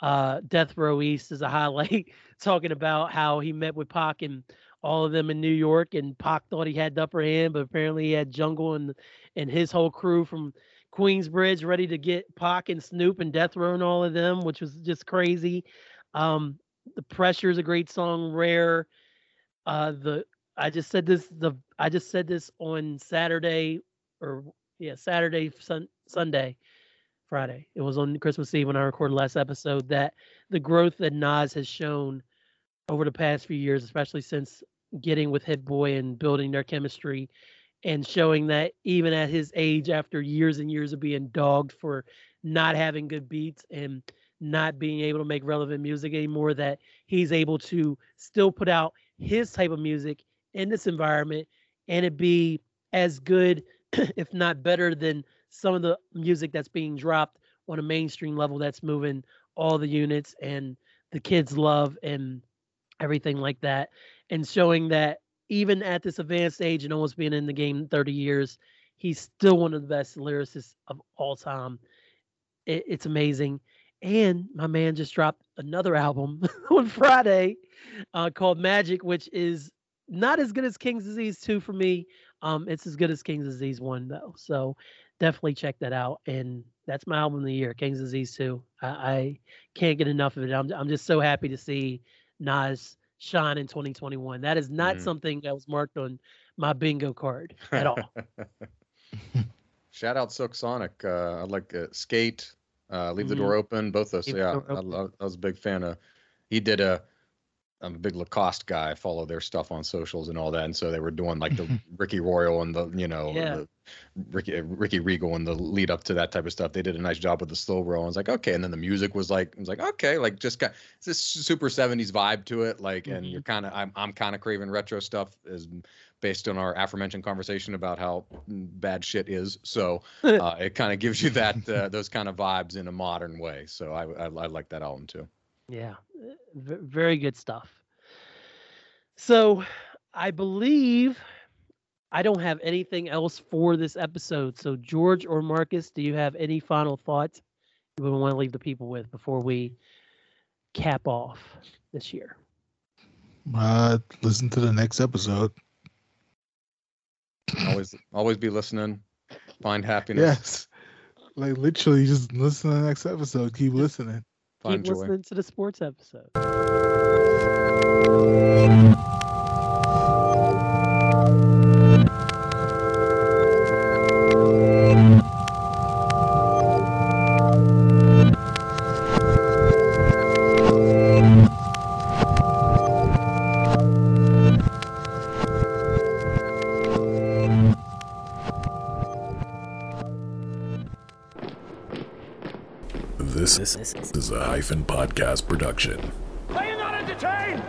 Uh, Death Row East is a highlight, talking about how he met with Pac and all of them in New York, and Pac thought he had the upper hand, but apparently he had Jungle and and his whole crew from Queensbridge ready to get Pac and Snoop and Death Row and all of them, which was just crazy. Um, The Pressure is a great song. Rare. Uh, the I just said this. The I just said this on Saturday, or yeah, Saturday, sun, Sunday, Friday. It was on Christmas Eve when I recorded last episode, that the growth that Nas has shown over the past few years, especially since getting with Hit Boy and building their chemistry, and showing that even at his age, after years and years of being dogged for not having good beats and not being able to make relevant music anymore, that he's able to still put out his type of music in this environment and it be as good, if not better, than some of the music that's being dropped on a mainstream level that's moving all the units and the kids love and everything like that. And showing that even at this advanced age and almost being in the game thirty years, he's still one of the best lyricists of all time. It, it's amazing. And my man just dropped another album on Friday uh, called Magic, which is not as good as King's Disease two for me. Um, it's as good as King's Disease one, though. So definitely check that out. And that's my album of the year, King's Disease two. I, I can't get enough of it. I'm, I'm just so happy to see Nas shine in twenty twenty-one. That is not mm. something that was marked on my bingo card at all. Shout out Silk Sonic. Uh, I like uh, Skate. Uh, leave the mm-hmm. door open. Both those, leave yeah. I, I, I was a big fan of. He did a. I'm a big Lacoste guy. I follow their stuff on socials and all that. And so they were doing like the Ricky Royal and the you know yeah. the Ricky Ricky Regal and the lead up to that type of stuff. They did a nice job with the slow roll. I was like okay, and then the music was like I was like okay, like just got it's this super seventies vibe to it. Like mm-hmm. and you're kind of I'm I'm kind of craving retro stuff is based on our aforementioned conversation about how bad shit is. So uh, it kind of gives you that uh, those kind of vibes in a modern way. So I I, I like that album too. Yeah, v- very good stuff. So I believe I don't have anything else for this episode. So George or Marcus, do you have any final thoughts you would want to leave the people with before we cap off this year? Uh, listen to the next episode. Always, always be listening. Find happiness. Yes, like literally just listen to the next episode. Keep listening. Keep Enjoy. listening to the sports episode. This is a Hyphen Podcast production. Are you not entertained?